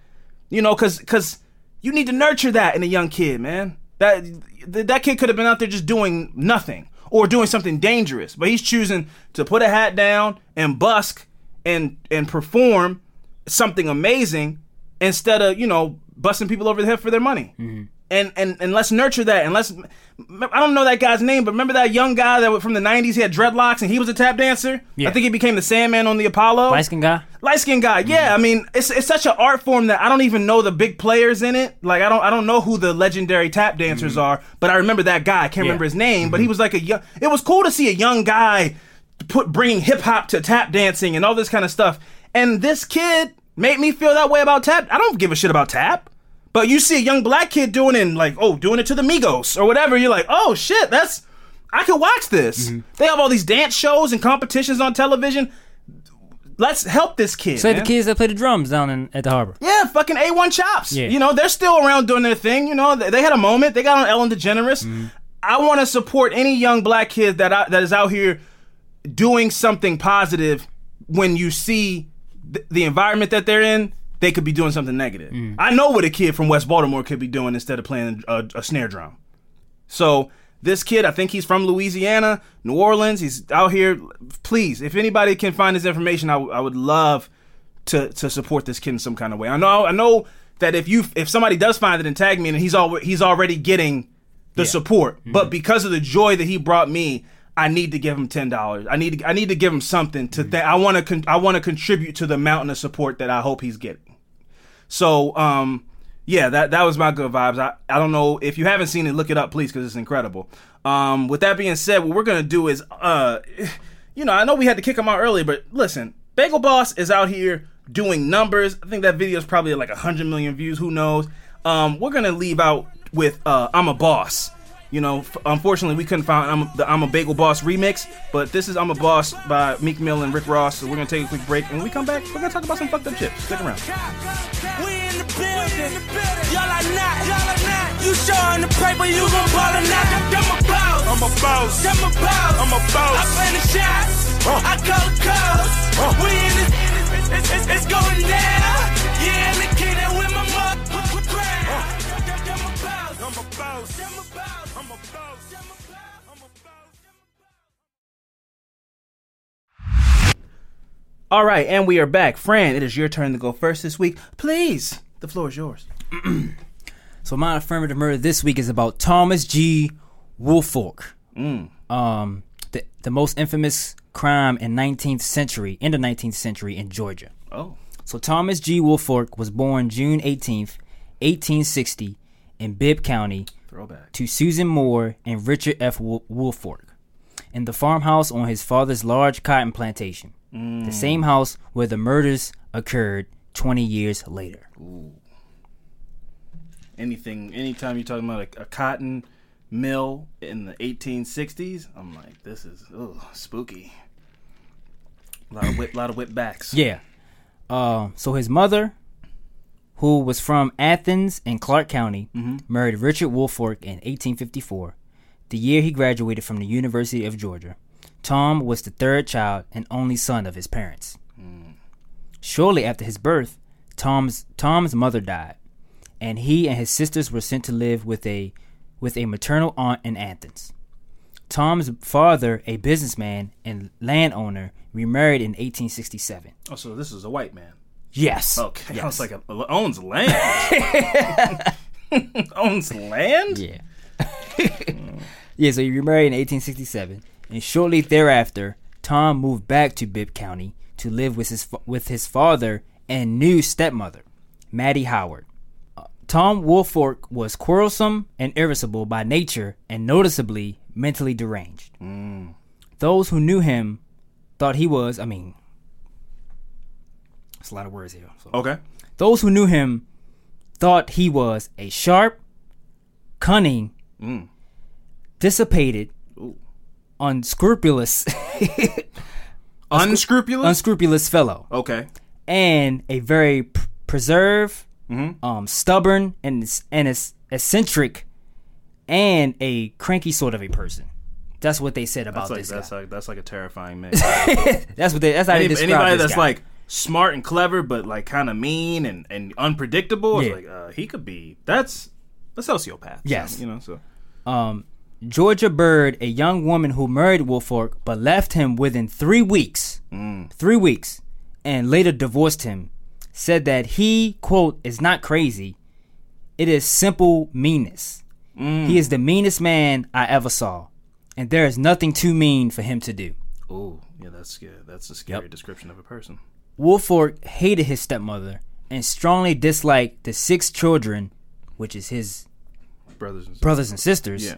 You know, because you need to nurture that in a young kid, man. That kid could have been out there just doing nothing or doing something dangerous, but he's choosing to put a hat down and busk and perform something amazing instead of, you know, busting people over the head for their money. Mm-hmm. And let's nurture that. And I don't know that guy's name, but remember that young guy that was from the 90s, he had dreadlocks and he was a tap dancer? Yeah. I think he became the Sandman on the Apollo. Light-skinned guy. Mm-hmm. Yeah, I mean, it's such an art form that I don't even know the big players in it. Like, I don't know who the legendary tap dancers are, but I remember that guy. I can't remember his name, but he was like it was cool to see a young guy bringing hip-hop to tap dancing and all this kind of stuff. And this kid made me feel that way about tap. I don't give a shit about tap. But you see a young black kid doing it, like, doing it to the Migos or whatever. You're like, oh, shit, I could watch this. Mm-hmm. They have all these dance shows and competitions on television. Let's help this kid. So the kids that play the drums down at the harbor. Yeah, fucking A1 Chops. Yeah. You know, they're still around doing their thing. You know, they had a moment. They got on Ellen DeGeneres. Mm-hmm. I want to support any young black kid that is out here doing something positive when you see the environment that they're in, they could be doing something negative. Mm. I know what a kid from West Baltimore could be doing instead of playing a snare drum. So this kid, I think he's from Louisiana, New Orleans. He's out here. Please, if anybody can find his information, I would love to support this kid in some kind of way. I know that if somebody does find it and tag me, and he's already getting the support, but because of the joy that he brought me, I need to give him $10. I need to give him something to think. I want to contribute to the mountain of support that I hope he's getting. So, that was my good vibes. I don't know if you haven't seen it, look it up, please, because it's incredible. With that being said, what we're gonna do is, I know we had to kick him out early, but listen, Bagel Boss is out here doing numbers. I think that video is probably like 100 million views. Who knows? We're gonna leave out with "I'm a Boss." You know, unfortunately, we couldn't find the I'm a Bagel Boss remix, but this is I'm a Boss by Meek Mill and Rick Ross, so we're going to take a quick break, and when we come back, we're going to talk about some fucked up shit. Stick around. We in the building. Y'all are not. Y'all are not. You showing the paper, you gon' ball or not. I'm a boss. I'm a boss. I'm a boss. I'm a boss. I play the shots. I call the calls. We in this. It's going down. Yeah, and the kid that with my mother crowd. I'm a boss. I'm a boss. I'm a boss. All right, and we are back. Fran, it is your turn to go first this week. Please, the floor is yours. So my affirmative murder this week is about Thomas G. Woolfolk. The most infamous crime in the 19th century in Georgia. Oh. So Thomas G. Woolfolk was born June 18th, 1860 in Bibb County. Throwback. To Susan Moore and Richard F. Woolfolk in the farmhouse on his father's large cotton plantation, the same house where the murders occurred 20 years later. Ooh. Anytime you're talking about a cotton mill in the 1860s, I'm like, this is spooky. A lot of whip backs. Yeah. So his mother, who was from Athens in Clark County, married Richard Woolfolk in 1854, the year he graduated from the University of Georgia. Tom was the third child and only son of his parents. Mm. Shortly after his birth, Tom's mother died, and he and his sisters were sent to live with a maternal aunt in Athens. Tom's father, a businessman and landowner, remarried in 1867. Oh, so this is a white man. Yes. Okay. Yes. I was like, owns land. Owns land? Yeah. Yeah, so he remarried in 1867, and shortly thereafter, Tom moved back to Bibb County to live with his father and new stepmother, Maddie Howard. Tom Woolfolk was quarrelsome and irritable by nature and noticeably mentally deranged. Mm. Those who knew him thought he was, it's a lot of words here. So. Okay. Those who knew him thought he was a sharp, cunning, dissipated, unscrupulous fellow. Okay. And a very preserved, stubborn, and eccentric, and a cranky sort of a person. That's what they said about this guy. That's like a terrifying man. That's how they describe this guy. Like smart and clever, but like kind of mean and unpredictable. Yeah. It's like he could be. That's a sociopath. Yes, so. Georgia Bird, a young woman who married Woolfolk but left him within 3 weeks, and later divorced him, said that he, quote, is not crazy. It is simple meanness. He is the meanest man I ever saw, and there is nothing too mean for him to do. Oh, yeah, that's scary. That's a scary description of a person. Woolfolk hated his stepmother and strongly disliked the 6 children, which is his brothers and sisters. Yeah.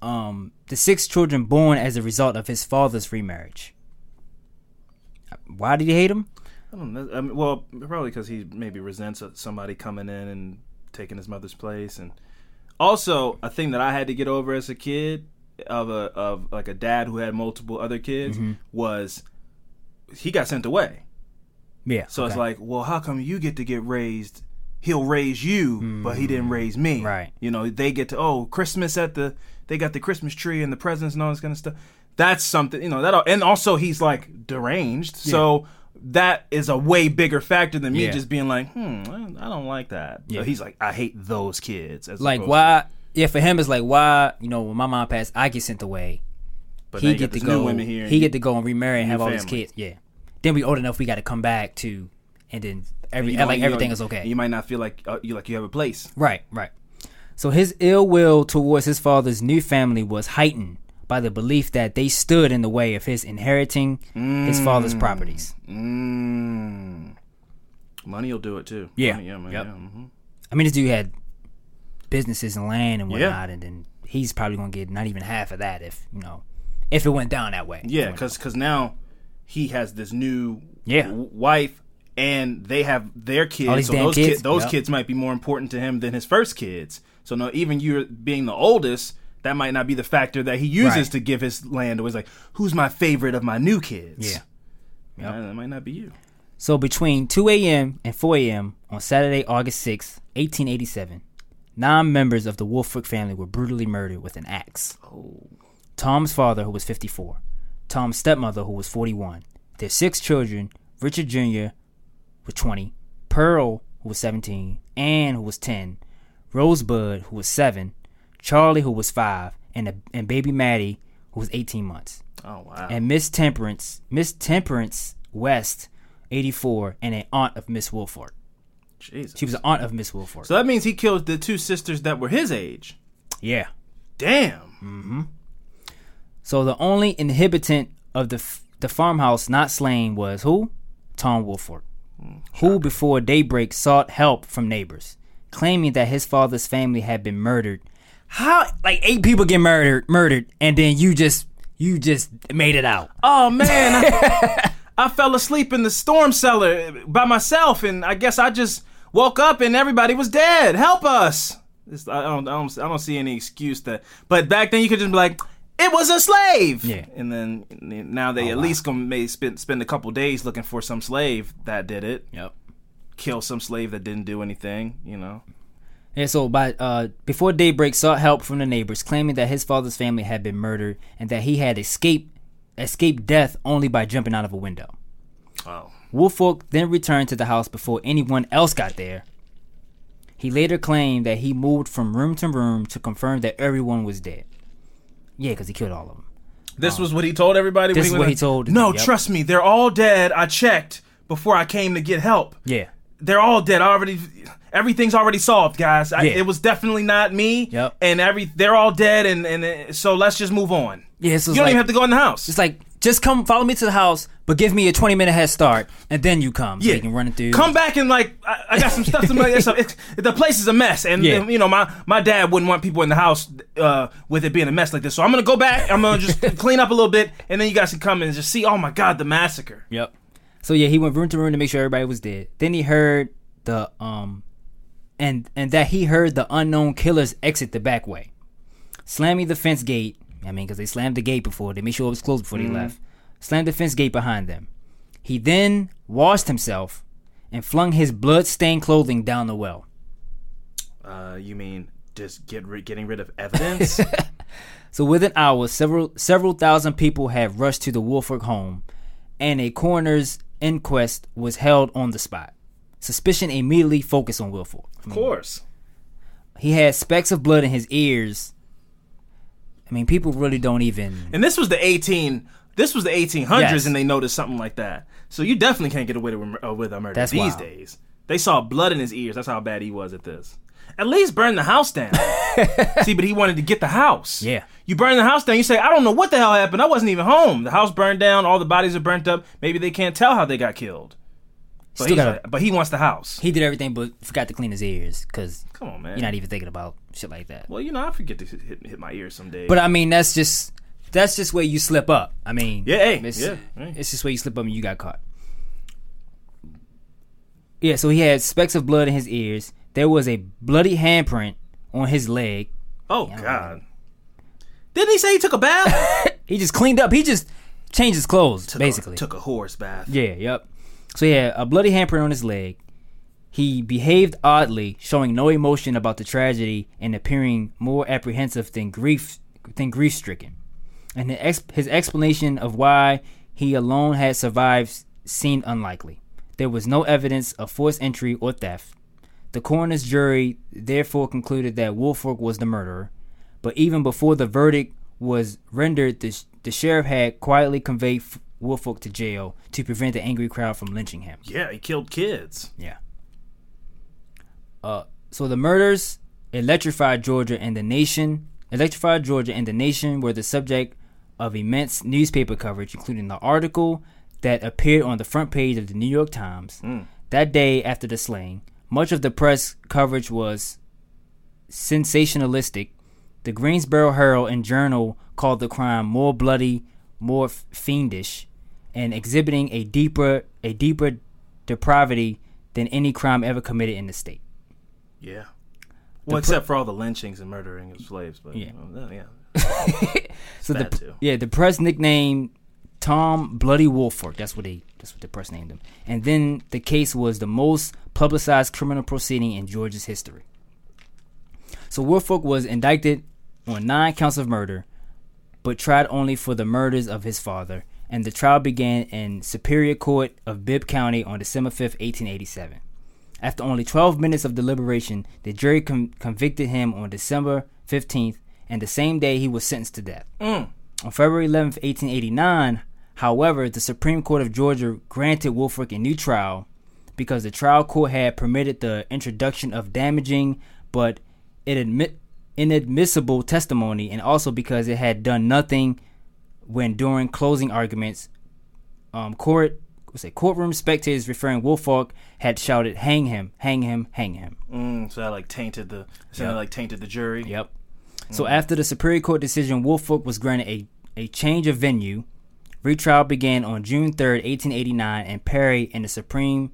The 6 children born as a result of his father's remarriage. Why did he hate him? I don't know. Well, probably because he maybe resents somebody coming in and taking his mother's place. And also, a thing that I had to get over as a kid of a dad who had multiple other kids was he got sent away. Yeah. So it's like, well, how come you get to get raised? He'll raise you, but he didn't raise me. Right. They get to, Christmas they got the Christmas tree and the presents and all this kind of stuff. That's something, and also he's like deranged. Yeah. So that is a way bigger factor than me just being like, I don't like that. Yeah. So he's like, I hate those kids. For him it's like, why, when my mom passed, I get sent away. But he get to go, women here he get to go and remarry and have all these kids. Yeah. Then we old enough, we got to come back to, and then everything is okay. You might not feel like you have a place. Right. So his ill will towards his father's new family was heightened by the belief that they stood in the way of his inheriting his father's properties. Money will do it too. Yeah. Money. Mm-hmm. This dude had businesses and land and whatnot, and then he's probably gonna get not even half of that if it went down that way. Yeah, because now he has this new wife. And they have their kids, so those kids, kids might be more important to him than his first kids. So no, even you being the oldest, that might not be the factor that he uses to give his land away. It's like, who's my favorite of my new kids? Yeah, that might not be you. So between 2 a.m. and 4 a.m. on Saturday, August 6, 1887, 9 members of the Woolfolk family were brutally murdered with an axe. Oh. Tom's father, who was 54, Tom's stepmother, who was 41, their 6 children, Richard Jr., was 20, Pearl, who was 17, Anne, who was 10, Rosebud, who was 7, Charlie, who was 5, and baby Maddie, who was 18 months. Oh, wow. And Miss Temperance West, 84, and an aunt of Miss Woolfolk. Jesus. She was an aunt of Miss Woolfolk. So that means he killed the 2 sisters that were his age. Yeah. Damn. Mm-hmm. So the only inhabitant of the farmhouse not slain was who? Tom Woolfolk, who before daybreak sought help from neighbors, claiming that his father's family had been murdered. How, 8 people get murdered, and then you just made it out? Oh man, I fell asleep in the storm cellar by myself, and I guess I just woke up and everybody was dead. Help us! I don't see any excuse that. But back then you could just be like, it was a slave. Yeah. And then now they least gonna spend a couple days looking for some slave that did it. Yep. Kill some slave that didn't do anything, And so by before daybreak sought help from the neighbors, claiming that his father's family had been murdered and that he had escaped death only by jumping out of a window. Oh. Woolfolk then returned to the house before anyone else got there. He later claimed that he moved from room to room to confirm that everyone was dead. Yeah, because he killed all of them. This was what he told everybody? This is what he told. No, trust me. They're all dead. I checked before I came to get help. Yeah. They're all dead. Everything's already solved, guys. Yeah. It was definitely not me. Yep. And they're all dead, and so let's just move on. Yeah, so you don't even have to go in the house. It's like, just come follow me to the house, but give me a 20-minute head start, and then you come. Yeah. So you can run it through. Come back and, like, I got some stuff to make. The place is a mess, and you know, my dad wouldn't want people in the house with it being a mess like this. So I'm going to go back. I'm going to just clean up a little bit, and then you guys can come and just see, oh, my God, the massacre. Yep. So, yeah, he went room to room to make sure everybody was dead. Then he heard the the unknown killers exit the back way, slamming the fence gate. I mean, because they slammed the gate before. They made sure it was closed before they left. Slammed the fence gate behind them. He then washed himself and flung his blood-stained clothing down the well. You mean just getting rid of evidence? So within hours, several thousand people had rushed to the Woolfolk home, and a coroner's inquest was held on the spot. Suspicion immediately focused on Woolfolk. Of course. He had specks of blood in his ears. I mean, people really don't even... And this was the 1800s, yes. And they noticed something like that. So you definitely can't get away with a murder these days. They saw blood in his ears. That's how bad he was at this. At least burn the house down. See, but he wanted to get the house. Yeah. You burn the house down, you say, I don't know what the hell happened. I wasn't even home. The house burned down. All the bodies are burnt up. Maybe they can't tell how they got killed. But, he wants the house. He did everything but forgot to clean his ears because come on, man, you're not even thinking about shit like that. Well, you know, I forget to hit my ears someday. But I mean, that's just where you slip up. I mean, it's just where you slip up and you got caught. Yeah, so he had specks of blood in his ears. There was a bloody handprint on his leg. Oh, God. Know. Didn't he say he took a bath? He just cleaned up. He just changed his clothes, basically. Took a horse bath. Yeah, yep. So he had a bloody handprint on his leg. He behaved oddly, showing no emotion about the tragedy and appearing more apprehensive than grief-stricken. And his explanation of why he alone had survived seemed unlikely. There was no evidence of forced entry or theft. The coroner's jury therefore concluded that Woolfolk was the murderer. But even before the verdict was rendered, the sheriff had quietly conveyed Woolfolk to jail to prevent the angry crowd from lynching him. Yeah, he killed kids. Yeah. So the murders electrified Georgia and the nation were the subject of immense newspaper coverage, including the article that appeared on the front page of the New York Times. That day after the slaying, much of the press coverage was sensationalistic. The Greensboro Herald and Journal called the crime more bloody, more fiendish, and exhibiting a deeper depravity than any crime ever committed in the state. Yeah. Well, except for all the lynchings and murdering of slaves, but yeah. So the press nicknamed Tom Bloody Woolfolk. That's what the press named him. And then the case was the most publicized criminal proceeding in Georgia's history. So Woolfolk was indicted on 9 counts of murder, but tried only for the murders of his father, and the trial began in Superior Court of Bibb County on December 5th, 1887. After only 12 minutes of deliberation, the jury convicted him on December 15th, and the same day he was sentenced to death. On February 11th, 1889, however, the Supreme Court of Georgia granted Woolfolk a new trial because the trial court had permitted the introduction of damaging but inadmissible testimony, and also because it had done nothing when during closing arguments, courtroom spectators referring Woolfolk had shouted, "Hang him, hang him, hang him." So that tainted the jury. Yep. So after the Superior Court decision, Woolfolk was granted a change of venue. Retrial began on June 3rd, 1889, and Perry in the Superior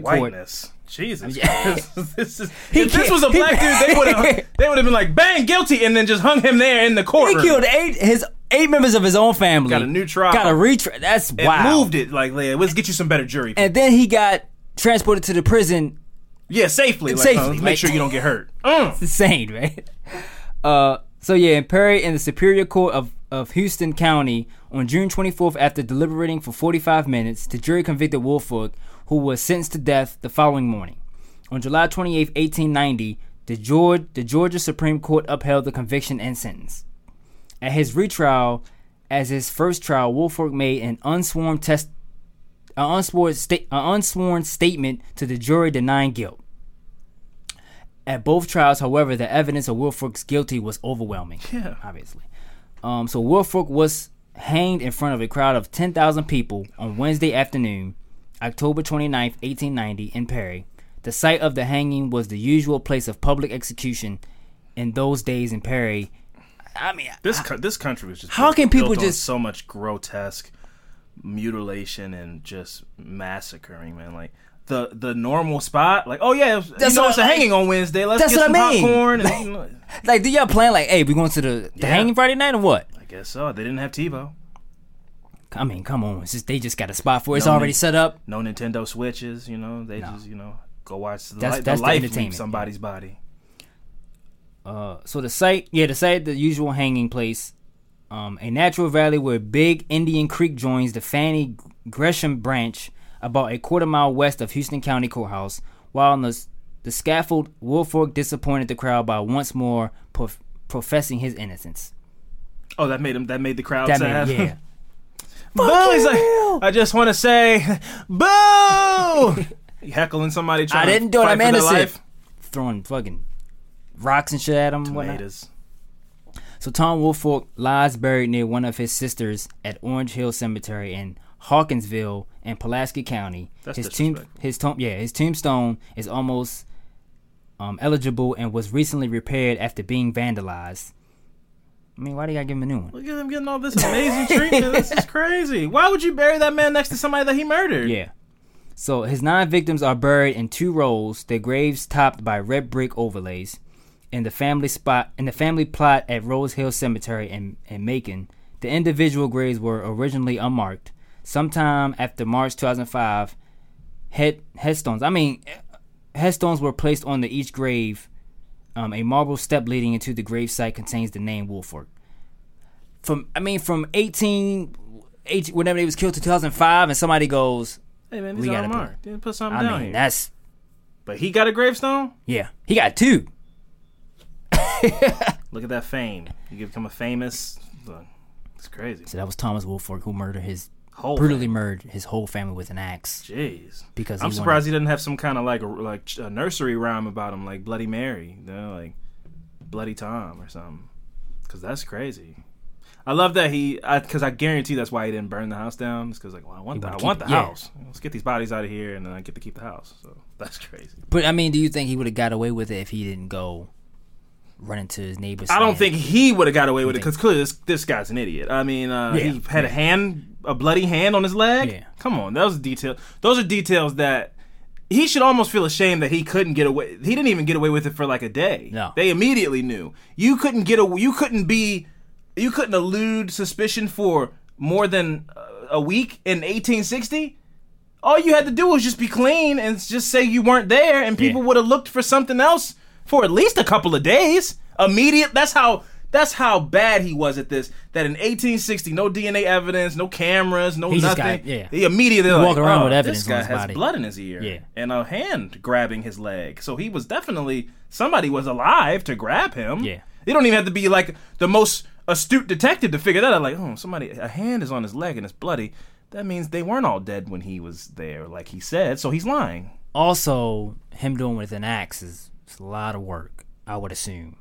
Court. Whiteness. Jesus, yeah. If this was a black dude, they would have been like, bang, guilty, and then just hung him there in the courtroom. He killed eight members of his own family. Got a new trial. Got a retrial. That's wild. Moved it like, let's get you some better jury. People. And then he got transported to the prison. Yeah, safely. Make sure you don't get hurt. It's insane, right? And Perry in the Superior Court of Houston County on June 24th, after deliberating for 45 minutes, the jury convicted Woolfolk, who was sentenced to death the following morning. On July 28, 1890, the Georgia Supreme Court upheld the conviction and sentence. At his retrial, as his first trial, Woolfolk made an unsworn statement to the jury denying guilt. At both trials, however, the evidence of Woolfolk's guilty was overwhelming. Yeah. Obviously. So Woolfolk was hanged in front of a crowd of 10,000 people on Wednesday afternoon, October 29th, 1890, in Perry. The site of the hanging was the usual place of public execution in those days in Perry. I mean, this country was just how can people just so much grotesque mutilation and just massacring, man. Like the normal spot, like, oh yeah, that's, you know, it's a hanging on Wednesday. Let's get some popcorn. Like, and, like, do y'all plan like, hey, we going to the hanging Friday night or what? I guess so. They didn't have TiVo. I mean, come on, it's just, they just got a spot for it. It's already set up. No Nintendo Switches, you know. They just, you know, go watch the life leave somebody's body. So the site, the usual hanging place, a natural valley where Big Indian Creek joins the Fannie Gresham Branch, about a quarter mile west of Houston County Courthouse. While on the scaffold, Woolfolk disappointed the crowd by once more professing his innocence. Oh, that made the crowd sad. Yeah. Boo! He's like, I just want to say, boo! You heckling somebody trying to fight for their life. I didn't do it. I'm innocent. Throwing fucking rocks and shit at him. Tomatoes. Whatnot. So Tom Woolfolk lies buried near one of his sisters at Orange Hill Cemetery in Hawkinsville and Pulaski County. That's his tombstone is almost eligible and was recently repaired after being vandalized. I mean, why do you gotta give him a new one? Look at him getting all this amazing treatment. This is crazy. Why would you bury that man next to somebody that he murdered? Yeah. So his 9 victims are buried in 2 rows, their graves topped by red brick overlays. In the family plot at Rose Hill Cemetery in Macon, the individual graves were originally unmarked. Sometime after March 2005, headstones were placed onto each grave. A marble step leading into the gravesite contains the name Woolfolk. From 18, whenever he was killed, to 2005, and somebody goes, "Hey man, these are unmarked. They put something down here." That's. But he got a gravestone? Yeah, he got 2. Look at that fame. You become a famous. Look, it's crazy. So that was Thomas Woolfolk, who brutally murdered his whole family with an axe. Jeez. Because I'm surprised he didn't have some kind of like a nursery rhyme about him, like Bloody Mary, you know, like Bloody Tom or something. Because that's crazy. I love that because I guarantee that's why he didn't burn the house down. It's because, like, well, I want the house. Let's get these bodies out of here, and then I get to keep the house. So that's crazy. But I mean, do you think he would have got away with it if he didn't go? Run into his neighbor's. I don't think he would have got away with it because clearly this guy's an idiot. I mean, he had a bloody hand on his leg. Yeah. Come on, those are details that he should almost feel ashamed that he couldn't get away. He didn't even get away with it for like a day. No, they immediately knew you couldn't elude suspicion for more than a week in 1860. All you had to do was just be clean and just say you weren't there, and people would have looked for something else. For at least a couple of days. Immediate. That's how bad he was at this. That in 1860, no DNA evidence, no cameras, no nothing. He immediately walked around with evidence. This guy has blood in his ear and a hand grabbing his leg. So he was definitely somebody was alive to grab him. Yeah, they don't even have to be like the most astute detective to figure that out. Like, a hand is on his leg and it's bloody. That means they weren't all dead when he was there, like he said. So he's lying. Also, him doing with an axe is. It's a lot of work, I would assume.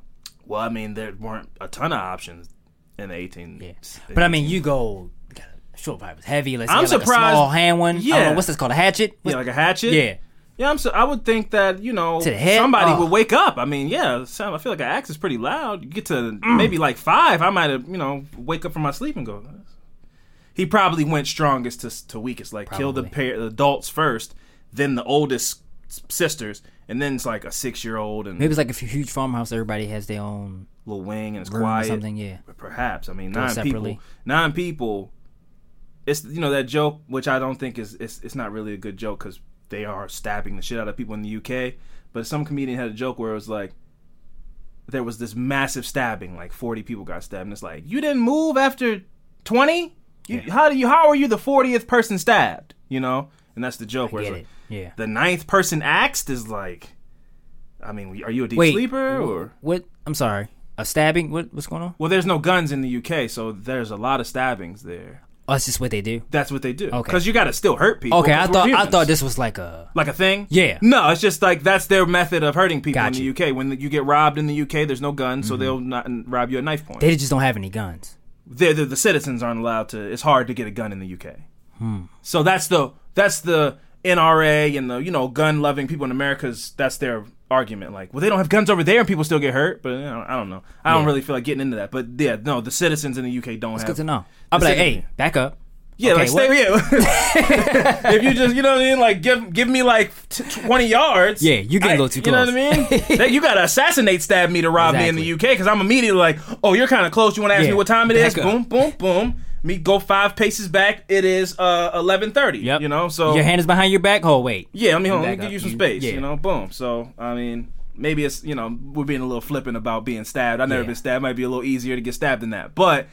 Well, I mean, there weren't a ton of options in the 18. Yeah. But I mean, you go short pipe was heavy. Let's get like a small hand one. Yeah. I don't know, what's this called? A hatchet? Yeah, like a hatchet. Yeah. Yeah, I would think that, you know, somebody would wake up. I mean, yeah, I feel like an axe is pretty loud. You get to maybe like 5, I might have, you know, wake up from my sleep and go. He probably went strongest to weakest, like probably. Kill the adults first, then the oldest sisters. And then it's like a 6-year-old, and maybe it's like a huge farmhouse. Everybody has their own little wing, and it's quiet. Or something, yeah. Perhaps. I mean, 9 people. It's, you know, that joke, which I don't think it's not really a good joke because they are stabbing the shit out of people in the UK. But some comedian had a joke where it was like there was this massive stabbing, like 40 people got stabbed, and it's like you didn't move after 20. Yeah. How are you the 40th person stabbed? You know. And that's the joke. Where it's like, the 9th person axed is like, I mean, are you a deep sleeper or what? I'm sorry. A stabbing? What's going on? Well, there's no guns in the UK, so there's a lot of stabbings there. Oh, that's just what they do? That's what they do. Okay. Because you got to still hurt people. Okay, I thought this was like a... Like a thing? Yeah. No, it's just like that's their method of hurting people in the UK. When you get robbed in the UK, there's no guns, so they'll not rob you at knife point. They just don't have any guns. The citizens aren't allowed to... It's hard to get a gun in the UK. So that's the NRA and the, you know, gun-loving people in America's... That's their argument. Like, well, they don't have guns over there and people still get hurt, but you know, I don't know. I don't really feel like getting into that. But yeah, no, the citizens in the UK don't have... It's good to know. I'll be like, hey, back up. Yeah, okay, like, stay. If you just, you know what I mean? Like, give me like 20 yards. Yeah, you can go too close. You know what I mean? You got to stab me to rob me in the UK, because I'm immediately like, oh, you're kind of close. You want to ask me what time it is? Up. Boom, boom, boom. Me go 5 paces back. It is 11:30. Yep. You know, so your hand is behind your back. Oh, wait. Yeah, I mean, hold on, let me give you some space. Yeah. You know, boom. So I mean, maybe it's, you know, we're being a little flippant about being stabbed. I've never been stabbed. Might be a little easier to get stabbed than that, but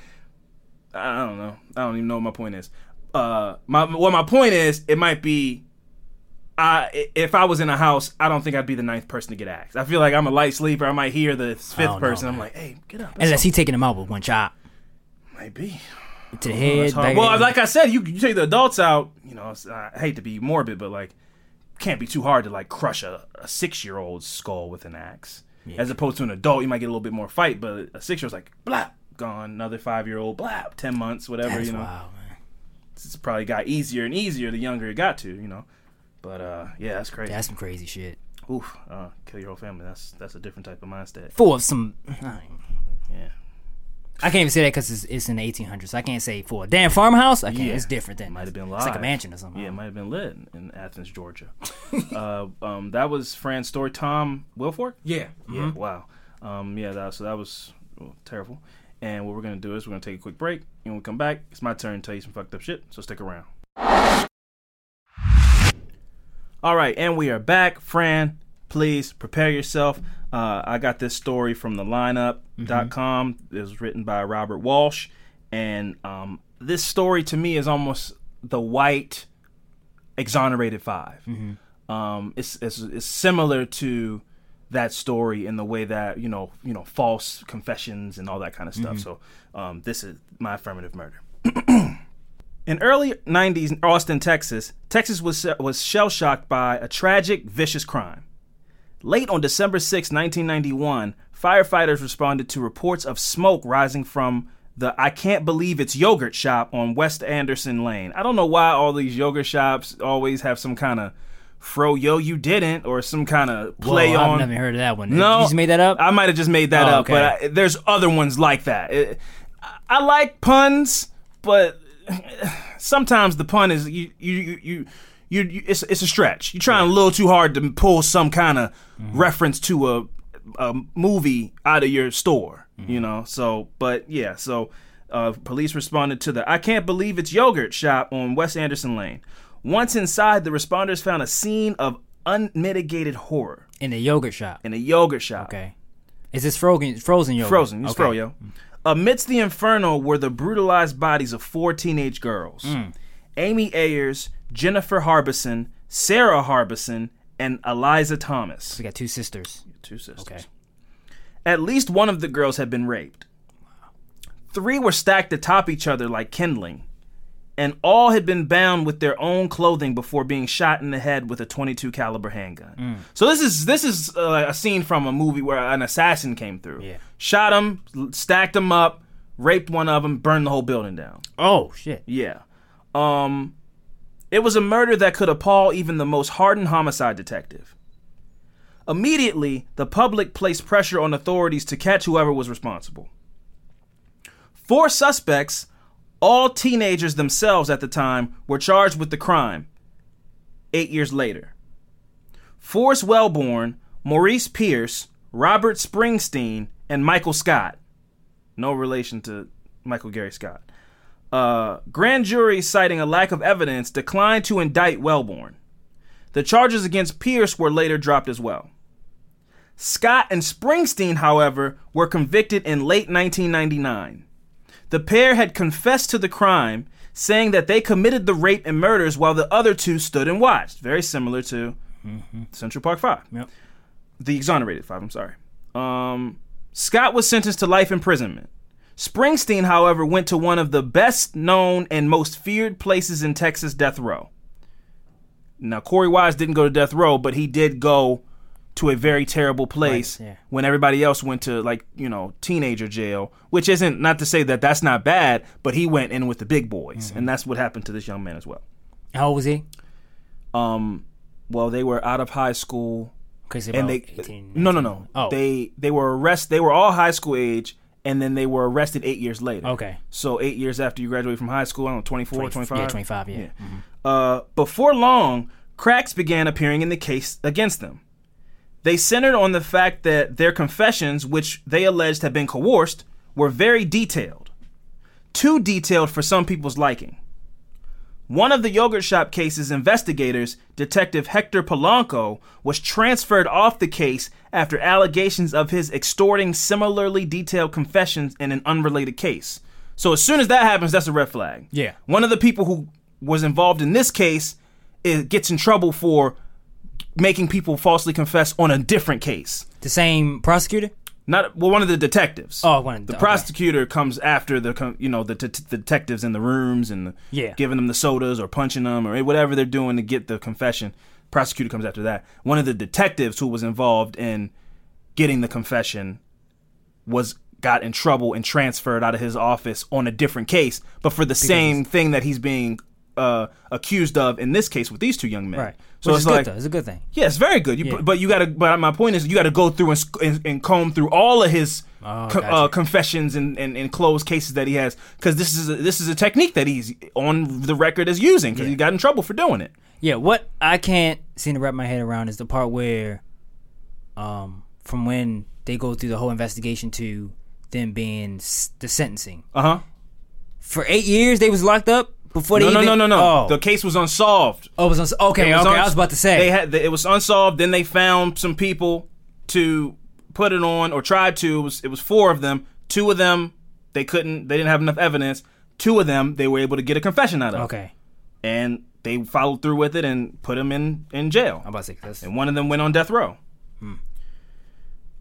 I don't know. I don't even know what my point is. My point is, it might be, if I was in a house, I don't think I'd be the 9th person to get axed. I feel like I'm a light sleeper. I might hear the 5th person. I'm like, hey, get up. Unless he's taking him out with one chop. Might be. To the head. Well, like I said, you take the adults out. You know, I hate to be morbid, but like, can't be too hard to like crush a 6-year-old's skull with an axe, as opposed to an adult. You might get a little bit more fight, but a 6-year-old's like, blap, gone. Another 5-year-old, blap, 10 months, whatever. That's, you know, wild, man. It's probably got easier and easier the younger it got to, you know. But yeah, that's crazy. That's some crazy shit. Oof, kill your whole family. That's a different type of mindset. Full of some, yeah. I can't even say that because it's in the 1800s. I can't say for a damn farmhouse. I can't. Yeah. It's different than. Might have been live. It's like a mansion or something. Yeah, it might have been lit in Athens, Georgia. That was Fran's story. Tom Woolfolk? Yeah. Mm-hmm. Yeah. Wow. That was terrible. And what we're going to do is we're going to take a quick break. And when we come back, it's my turn to tell you some fucked up shit. So stick around. All right. And we are back. Fran, please prepare yourself. I got this story from the lineup.com. It was written by Robert Walsh. And this story to me is almost the white Exonerated Five. Mm-hmm. It's similar to that story in the way that, you know, false confessions and all that kind of stuff. Mm-hmm. So this is my Affirmative Murder. In early 90s in Austin, Texas was shell-shocked by a tragic, vicious crime. Late on December 6, 1991, firefighters responded to reports of smoke rising from the I Can't Believe It's Yogurt shop on West Anderson Lane. I don't know why all these yogurt shops always have some kind of fro yo you didn't or some kind of play on. I've never heard of that one. No, you just made that up? I might have just made that up, okay. But there's other ones like that. I like puns, but sometimes the pun is it's a stretch. You're trying a little too hard to pull some kind of reference to a movie out of your store, you know. So, but yeah, so police responded to the I Can't Believe It's Yogurt shop on West Anderson Lane. Once inside, the responders found a scene of unmitigated horror. In a yogurt shop. Okay. Is this frozen yogurt? Frozen. It's froyo. Amidst the inferno were the brutalized bodies of 4 teenage girls. Amy Ayers, Jennifer Harbison, Sarah Harbison, and Eliza Thomas. So we got 2 sisters. Okay. At least one of the girls had been raped. 3 were stacked atop each other like kindling, and all had been bound with their own clothing before being shot in the head with a .22 caliber handgun. So this is a scene from a movie where an assassin came through, shot him, stacked him up, raped one of them, burned the whole building down. Oh shit! Yeah. It was a murder that could appall even the most hardened homicide detective. Immediately, the public placed pressure on authorities to catch whoever was responsible. 4 suspects, all teenagers themselves at the time, were charged with the crime 8 years later. Forrest Wellborn, Maurice Pierce, Robert Springsteen, and Michael Scott. No relation to Michael Gary Scott. Grand jury, citing a lack of evidence, declined to indict Wellborn. The charges against Pierce were later dropped as well. Scott and Springsteen, however, were convicted in late 1999. The pair had confessed to the crime, saying that they committed the rape and murders while the other 2 stood and watched. Very similar to Central Park Five. Yep. The Exonerated Five, I'm sorry. Scott was sentenced to life imprisonment. Springsteen, however, went to one of the best known and most feared places in Texas, death row. Now, Corey Wise didn't go to death row, but he did go to a very terrible place when everybody else went to, like, you know, teenager jail, which isn't, not to say that that's not bad, but he went in with the big boys, and that's what happened to this young man as well. How old was he? Well, they were out of high school. Because they were 18. No. Oh. They were arrested. They were all high school age, and then they were arrested 8 years later. Okay. So 8 years after you graduate from high school, I don't know, 24, 25? Yeah, 25, yeah. Mm-hmm. Before long, cracks began appearing in the case against them. They centered on the fact that their confessions, which they alleged had been coerced, were very detailed. Too detailed for some people's liking. One of the yogurt shop case's investigators, Detective Hector Polanco, was transferred off the case after allegations of his extorting similarly detailed confessions in an unrelated case. So as soon as that happens, that's a red flag. Yeah. One of the people who was involved in this case gets in trouble for making people falsely confess on a different case. The same prosecutor? Well, one of the detectives. Oh, one of the prosecutor comes after the detectives in the rooms and giving them the sodas or punching them or whatever they're doing to get the confession. Prosecutor comes after that. One of the detectives who was involved in getting the confession got in trouble and transferred out of his office on a different case, but for the same thing that he's being accused of in this case with these two young men. Right. So it's like, it's a good thing. Yeah, it's very good. But my point is, you got to go through and comb through all of his confessions and closed cases that he has, because this is a technique that he's on the record as using because he got in trouble for doing it. Yeah, what I can't seem to wrap my head around is the part where, from when they go through the whole investigation to them being the sentencing. For 8 years they was locked up. No. The case was unsolved. Oh, it was unsolved. Okay, I was about to say. It was unsolved, then they found some people to put it on, or tried to. It was four of them. Two of them, they didn't have enough evidence. Two of them, they were able to get a confession out of. Okay. And they followed through with it and put him in jail. I'm about to say this. And one of them went on death row.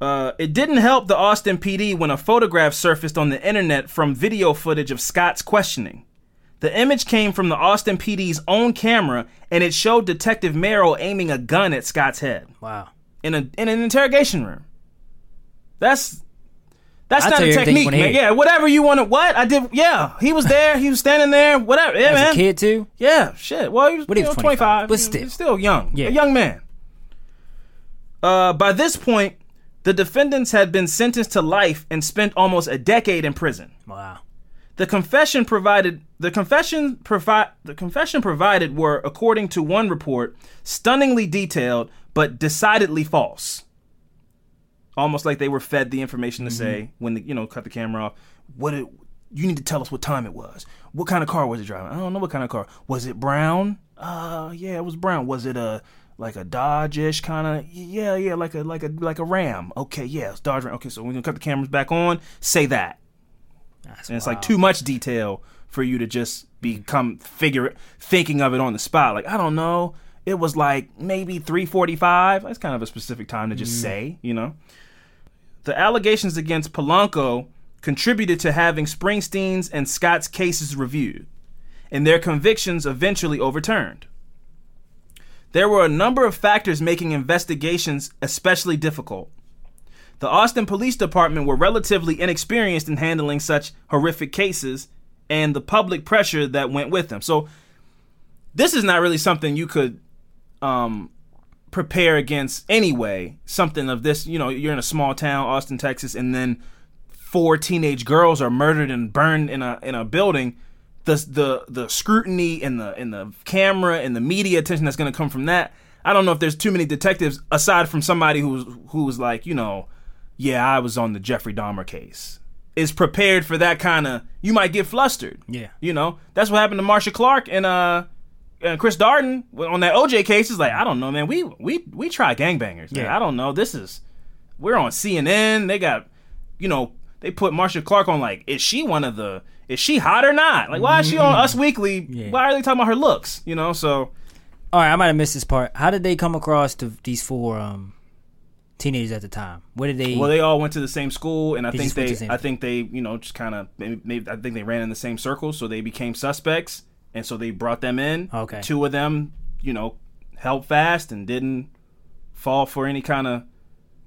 It didn't help the Austin PD when a photograph surfaced on the internet from video footage of Scott's questioning. The image came from the Austin PD's own camera, and it showed Detective Merrill aiming a gun at Scott's head. Wow. In an interrogation room. That's not a technique, man. Yeah, whatever you want to... What? I did... Yeah, he was there. He was standing there. Whatever. Yeah, man. As a kid, too? Yeah, shit. Well, he was, 25. But still. He was still young. Yeah. A young man. By this point, the defendants had been sentenced to life and spent almost a decade in prison. Wow. The confession provided were, according to one report, stunningly detailed but decidedly false. Almost like they were fed the information to say when cut the camera off. You need to tell us what time it was. What kind of car was it driving? I don't know what kind of car. Was it brown? Yeah, it was brown. Was it a Dodge-ish kind of? Yeah, like a Ram. Okay, yeah, it's Dodge Ram. Okay, so we're gonna cut the cameras back on. Say that. And it's like too much detail for you to just thinking of it on the spot. Like, I don't know, it was like maybe 3:45. That's kind of a specific time to just say, The allegations against Polanco contributed to having Springsteen's and Scott's cases reviewed, and their convictions eventually overturned. There were a number of factors making investigations especially difficult. The Austin Police Department were relatively inexperienced in handling such horrific cases, and the public pressure that went with them. So this is not really something you could prepare against anyway. Something of this, you're in a small town, Austin, Texas, and then four teenage girls are murdered and burned in a building. The scrutiny and the camera and the media attention that's going to come from that. I don't know if there's too many detectives aside from somebody who's like, yeah, I was on the Jeffrey Dahmer case, is prepared for that kind of... You might get flustered. Yeah. That's what happened to Marcia Clark and Chris Darden on that OJ case. It's like, I don't know, man. We try gangbangers. Yeah. Man. I don't know. We're on CNN. They got, they put Marcia Clark on like, is she hot or not? Like, why is she on Us Weekly? Yeah. Why are they talking about her looks? All right, I might have missed this part. How did they come across these four teenagers at the time. What did they? Well, they all went to the same school, and I think they you know, just kind of, I think they ran in the same circles, so they became suspects, and so they brought them in. Okay. Two of them, you know, held fast and didn't fall for any kind of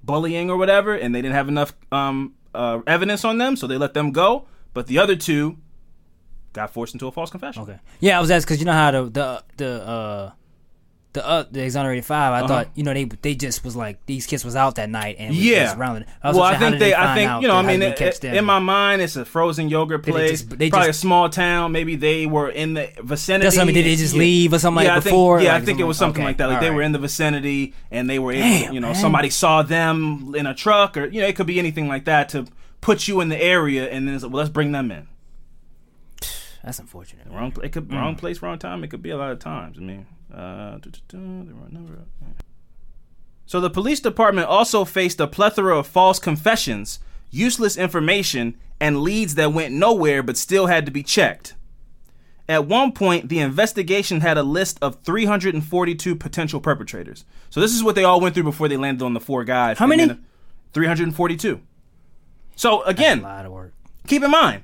bullying or whatever, and they didn't have enough evidence on them, so they let them go. But the other two got forced into a false confession. Okay. Yeah, I was asking because you know how the exonerated five. I thought, you know, they just was like, these kids was out that night and was around. Well, I think you know, I mean, in my mind, it's a frozen yogurt place. Probably a small town. Maybe they were in the vicinity. That's what I mean. Did they just leave or something like before? Yeah, I think it was something like that. Like they were in the vicinity and they were, you know, somebody saw them in a truck or, you know, it could be anything like that to put you in the area and then it's like, well, let's bring them in. That's unfortunate. Wrong place, wrong time. It could be a lot of times. I mean. So the police department also faced a plethora of false confessions, useless information, and leads that went nowhere but still had to be checked. At one point, the investigation had a list of 342 potential perpetrators. So this is what they all went through before they landed on the four guys. How many? 342. So again, that's a lot of work. Keep in mind,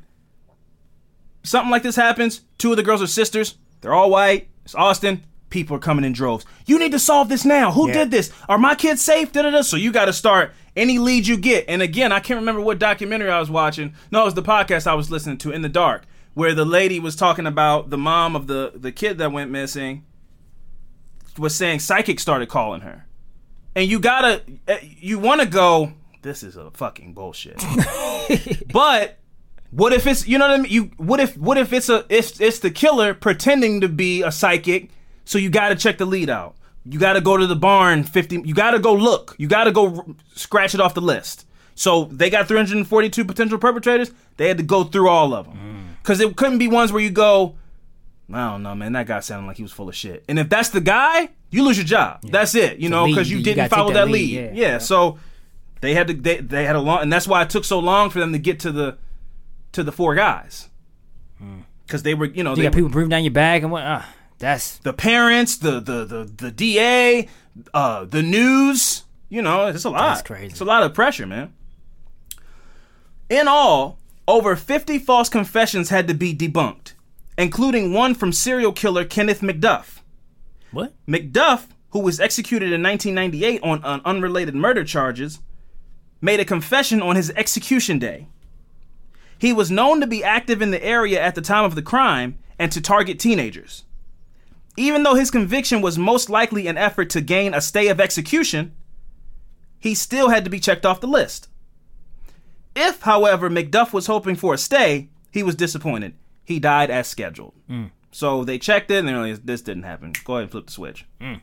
something like this happens, two of the girls are sisters, they're all white, it's Austin. People are coming in droves. You need to solve this now. Who did this? Are my kids safe? Da-da-da. So you got to start any lead you get. And again, I can't remember what documentary I was watching. No, it was the podcast I was listening to, In the Dark, where the lady was talking about the mom of the kid that went missing was saying psychic started calling her. And you want to go, this is a fucking bullshit. But what if it's, you know what I mean? What if it's the killer pretending to be a psychic? So you got to check the lead out. You got to go to the barn 50. You got to go look. You got to go scratch it off the list. So they got 342 potential perpetrators. They had to go through all of them. Because it couldn't be ones where you go, I don't know, man, that guy sounded like he was full of shit. And if that's the guy, you lose your job. Yeah. That's it, you know, because you didn't follow that lead. Yeah, so they had to. They had a long, and that's why it took so long for them to get to the four guys. Because they were, you know. You got people breathing down your bag and what? That's the parents, the DA, the news. You know, it's a lot. That's crazy. It's a lot of pressure, man. In all, over 50 false confessions had to be debunked, including one from serial killer Kenneth McDuff. What? McDuff, who was executed in 1998 on unrelated murder charges, made a confession on his execution day. He was known to be active in the area at the time of the crime and to target teenagers. Even though his conviction was most likely an effort to gain a stay of execution, he still had to be checked off the list. If, however, McDuff was hoping for a stay, he was disappointed. He died as scheduled. So they checked it, and they're like, this didn't happen. Go ahead and flip the switch. So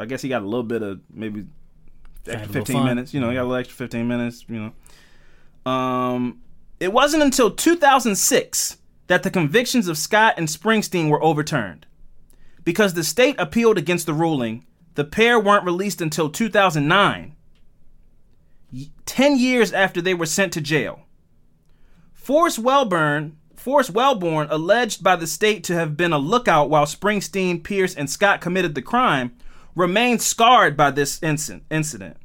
I guess he got a little bit of maybe extra 15 minutes. You know, he got a little extra 15 minutes, you know. It wasn't until 2006 that the convictions of Scott and Springsteen were overturned. Because the state appealed against the ruling, the pair weren't released until 2009, 10 years after they were sent to jail. Forrest Wellborn, alleged by the state to have been a lookout while Springsteen, Pierce, and Scott committed the crime, remained scarred by this incident.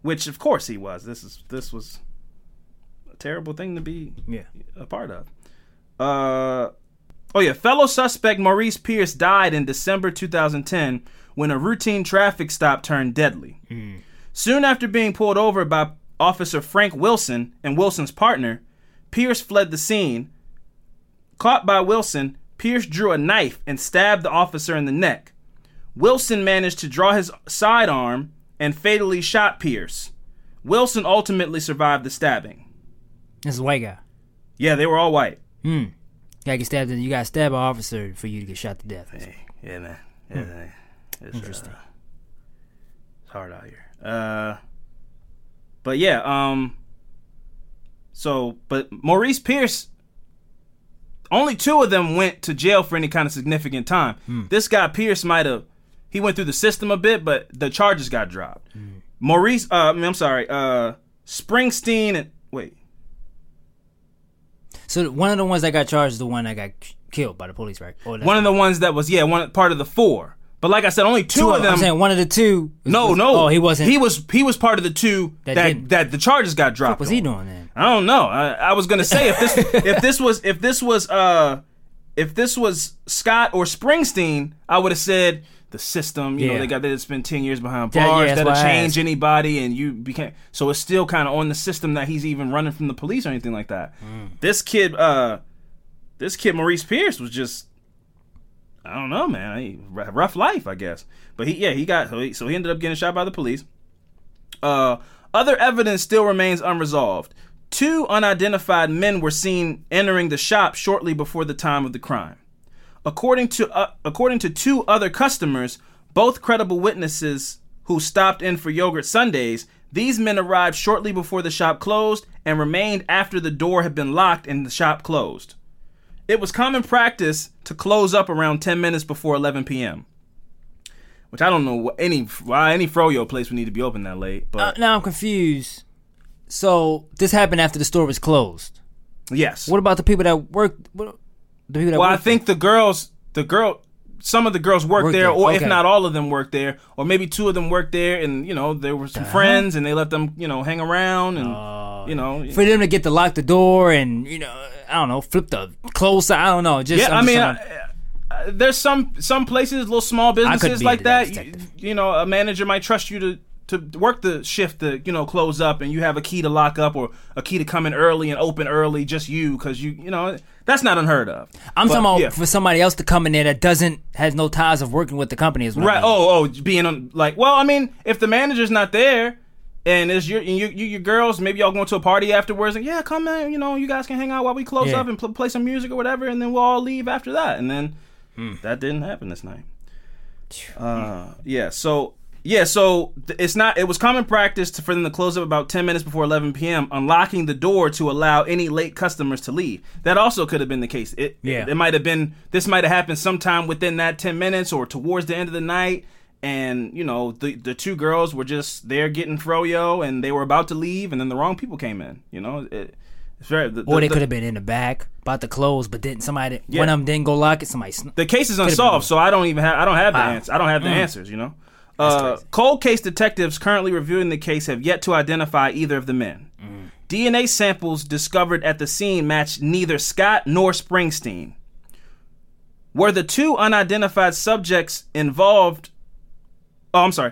Which, of course, he was. This was a terrible thing to be a part of. Fellow suspect Maurice Pierce died in December 2010 when a routine traffic stop turned deadly. Soon after being pulled over by Officer Frank Wilson and Wilson's partner, Pierce fled the scene. Caught by Wilson, Pierce drew a knife and stabbed the officer in the neck. Wilson managed to draw his sidearm and fatally shot Pierce. Wilson ultimately survived the stabbing. This is a white guy. Yeah, they were all white. You gotta stab an officer for you to get shot to death. Yeah, man. Man. It's interesting. It's hard out here. But yeah. But Maurice Pierce, only two of them went to jail for any kind of significant time. This guy Pierce he went through the system a bit, but the charges got dropped. Springsteen and So one of the ones that got charged is the one that got killed by the police, right? One of the ones that was, one part of the four. But like I said, only two of them. I'm saying one of the two. No. Oh, he wasn't. He was part of the two that the charges got dropped. What was he doing then? I don't know. I was gonna say if this was Scott or Springsteen, I would have said the system. You know, they spent 10 years behind bars. That'll change anybody, and you became. So it's still kind of on the system that he's even running from the police or anything like that. Mm. This kid Maurice Pierce was just. I don't know, man. Rough life, I guess. But he ended up getting shot by the police. Other evidence still remains unresolved. 2 unidentified men were seen entering the shop shortly before the time of the crime. According to 2 other customers, both credible witnesses who stopped in for yogurt sundaes, these men arrived shortly before the shop closed and remained after the door had been locked and the shop closed. It was common practice to close up around 10 minutes before 11 p.m., which I don't know why any froyo place would need to be open that late. But now I'm confused. So this happened after the store was closed. Yes. What about the people that worked? Some of the girls worked there, or if not all of them worked there, or maybe 2 of them worked there, and there were some friends, and they let them hang around, and for them to get to lock the door and I don't know, flip the clothes. I don't know. There's some places, little small businesses like that. A manager might trust you to work the shift to close up, and you have a key to lock up or a key to come in early and open early, just because that's not unheard of. I'm talking about for somebody else to come in there that has no ties of working with the company as well. Right? I mean. Oh, being on if the manager's not there. And it's your girls, maybe y'all going to a party afterwards, and come in, you guys can hang out while we close up and play some music or whatever, and then we'll all leave after that. And then that didn't happen this night. It was common practice for them to close up about 10 minutes before 11 p.m., unlocking the door to allow any late customers to leave. That also could have been the case. It might have been, this might have happened sometime within that 10 minutes or towards the end of the night. And, the 2 girls were just there getting froyo, and they were about to leave, and then the wrong people came in, It's very, they could have been in the back, about to close, but didn't somebody, one of them didn't go lock it, somebody... The case is unsolved, so I don't have the answers, cold case detectives currently reviewing the case have yet to identify either of the men. Mm. DNA samples discovered at the scene matched neither Scott nor Springsteen. Were the 2 unidentified subjects involved or just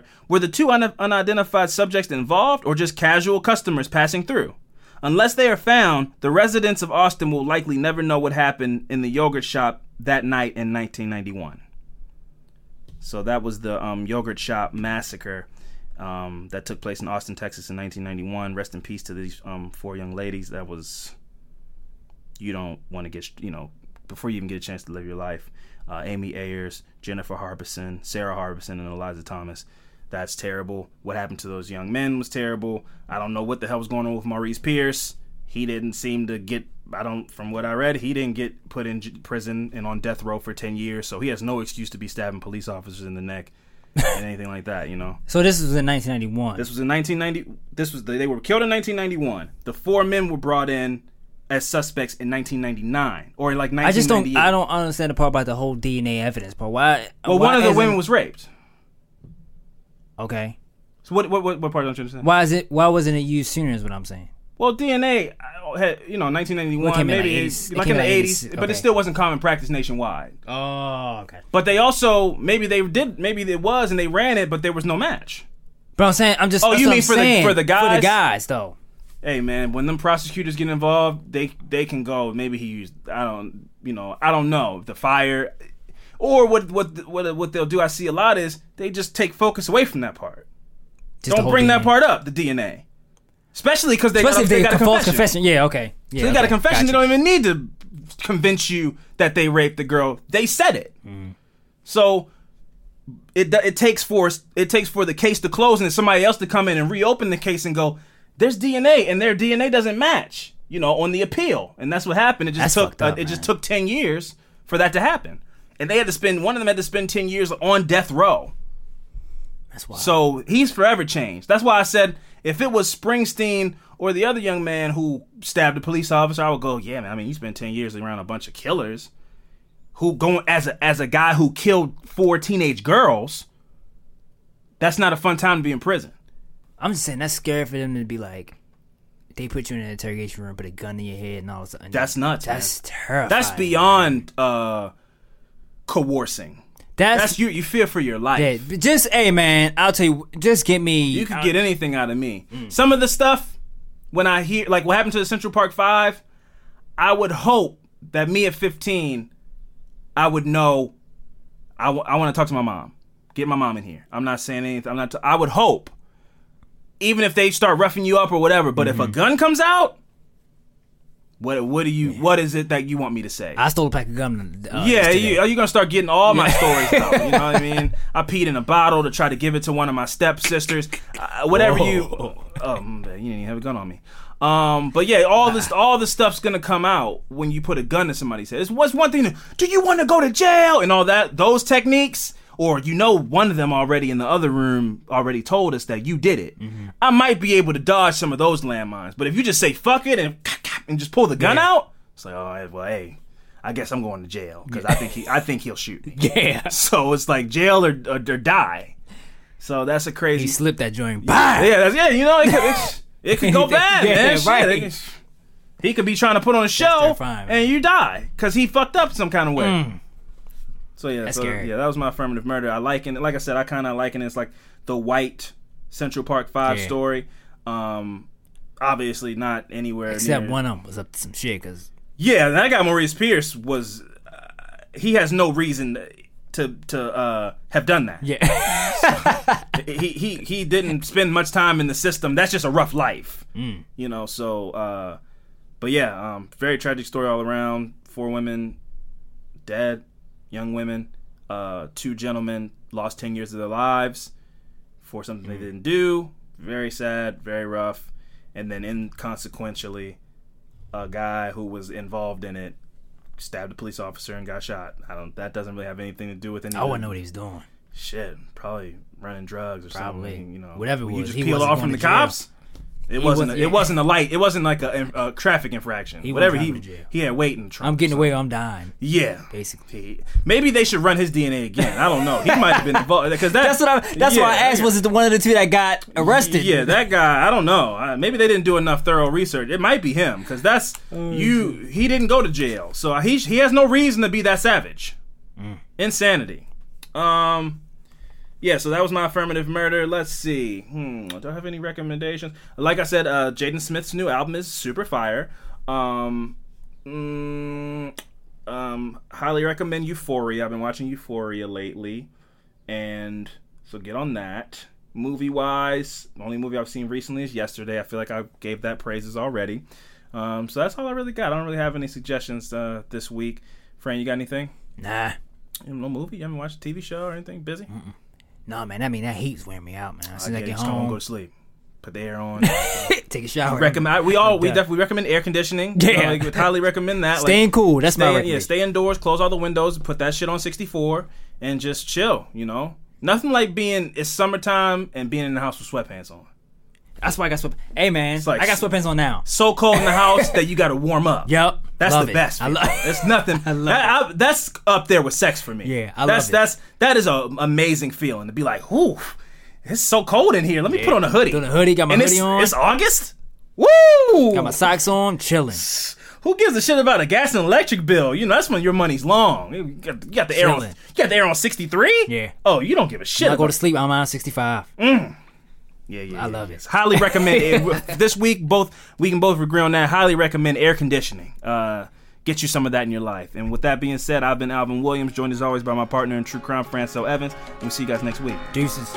casual customers passing through? Unless they are found, the residents of Austin will likely never know what happened in the yogurt shop that night in 1991. So that was the yogurt shop massacre that took place in Austin, Texas in 1991. Rest in peace to these 4 young ladies. That was... You don't want to get... before you even get a chance to live your life... Amy Ayers, Jennifer Harbison, Sarah Harbison, and Eliza Thomas. That's terrible. What happened to those young men was terrible. I don't know what the hell was going on with Maurice Pierce. He didn't seem to get, from what I read, he didn't get put in prison and on death row for 10 years, so he has no excuse to be stabbing police officers in the neck and anything like that, So this was in 1991. They were killed in 1991. The 4 men were brought in as suspects in 1999 or like 1998. I don't understand the part about the whole DNA evidence part. Why one of the women was raped. Okay. So what part don't you understand? Why wasn't it used sooner is what I'm saying. Well, DNA had 1991 maybe in the 80s, okay. But it still wasn't common practice nationwide. Oh, okay. But they also maybe they ran it, but there was no match. But I'm saying I'm just Oh, you mean for the guys? For the guys though. Hey man, when them prosecutors get involved, they can go. Maybe he used I don't know the fire, or what they'll do. I see a lot is they just take focus away from that part. Just don't bring DNA. That part up. The DNA, especially because they got a false confession. Yeah, okay. Yeah, so they got a confession. Gotcha. They don't even need to convince you that they raped the girl. They said it. Mm. So it takes for the case to close and somebody else to come in and reopen the case and go. There's DNA, and their DNA doesn't match, on the appeal. And that's what happened. It just took 10 years for that to happen. And they had to spend, one of them had to spend 10 years on death row. That's wild. So he's forever changed. That's why I said if it was Springsteen or the other young man who stabbed a police officer, I would go, yeah, man, you spent 10 years around a bunch of killers. who going as a guy who killed 4 teenage girls, that's not a fun time to be in prison. I'm just saying that's scary for them to be like, they put you in an interrogation room, put a gun in your head, and all of a sudden that's nuts. That's terrifying. That's beyond coercing. That's you fear for your life. Yeah, just hey man, I'll tell you, just get me. You can get anything out of me. Mm. Some of the stuff when I hear like what happened to the Central Park Five, I would hope that me at 15, I would know. I want to talk to my mom. Get my mom in here. I'm not saying anything. I would hope, even if they start roughing you up or whatever. But if a gun comes out, what do you? Yeah. What is it that you want me to say? I stole a pack of gum. Are you gonna start getting all my stories out? You know what I mean? I peed in a bottle to try to give it to one of my stepsisters. You didn't even have a gun on me. But yeah, all this stuff's gonna come out when you put a gun to somebody's head. It's what's one thing. Do you want to go to jail and all that? Those techniques, or one of them already in the other room already told us that you did it. Mm-hmm. I might be able to dodge some of those landmines, but if you just say fuck it and just pull the gun out, it's like, all right, well, hey, I guess I'm going to jail because I think he'll shoot me. Yeah. So it's like jail or die. So that's a crazy. He slipped that joint. Yeah. It could go bad, man. Yeah, right. He could be trying to put on a show, and you die because he fucked up some kind of way. Mm. So yeah, that was my affirmative murder. I liken it. Like I said, I kind of liken it. It's like the white Central Park Five story. Obviously, not anywhere except near. One of them was up to some shit. Cause that guy Maurice Pierce was. He has no reason to have done that. Yeah. So, he didn't spend much time in the system. That's just a rough life. Mm. So but yeah, very tragic story all around. 4 women dead, young women, 2 gentlemen lost 10 years of their lives for something they didn't do. Very sad, very rough. And then inconsequentially, a guy who was involved in it stabbed a police officer and got shot. That doesn't really have anything to do with anything. I wouldn't know what he was doing. Shit, probably running drugs or something. Whatever it was. You just peeled off from the cops. It wasn't like a traffic infraction. He had waiting. I'm getting away. I'm dying. Yeah, basically. Maybe they should run his DNA again. I don't know. He might have been involved because that's why I asked. Was it one of the 2 that got arrested? Yeah, that guy. I don't know. Maybe they didn't do enough thorough research. It might be him because that's you. He didn't go to jail, so he has no reason to be that savage. Mm. Insanity. Yeah, so that was my affirmative murder. Let's see. Do I have any recommendations? Like I said, Jaden Smith's new album is super fire. Highly recommend Euphoria. I've been watching Euphoria lately. And so get on that. Movie-wise, the only movie I've seen recently is Yesterday. I feel like I gave that praises already. So that's all I really got. I don't really have any suggestions this week. Fran, you got anything? Nah. No movie? You haven't watched a TV show or anything? Busy? Mm-mm. No, man, that heat's wearing me out, man. As soon as I get home, go to sleep. Put the air on. Take a shower. We definitely recommend air conditioning. Yeah. We would highly recommend that. Staying cool. That's my recommendation. Yeah, stay indoors, close all the windows, put that shit on 64, and just chill, Nothing like it's summertime and being in the house with sweatpants on. That's why I got sweatpants. Hey, man, I got sweatpants on now. So cold in the house that you got to warm up. Yep. That's love the it. Best. It's nothing. I love it. That's up there with sex for me. Yeah, I love it. That is an amazing feeling to be like, whew, it's so cold in here. Let me put on a hoodie. Put on a hoodie. Got my hoodie on. It's August. Woo! Got my socks on. Chilling. Who gives a shit about a gas and electric bill? That's when your money's long. You got the air on. You got the air on 63. Yeah. Oh, you don't give a shit. I go to sleep. I'm on 65. Yeah. I love it. Highly recommend it. This week, we can both agree on that. Highly recommend air conditioning. Get you some of that in your life. And with that being said, I've been Alvin Williams, joined as always by my partner in true crime, Franco Evans. We'll see you guys next week. Deuces.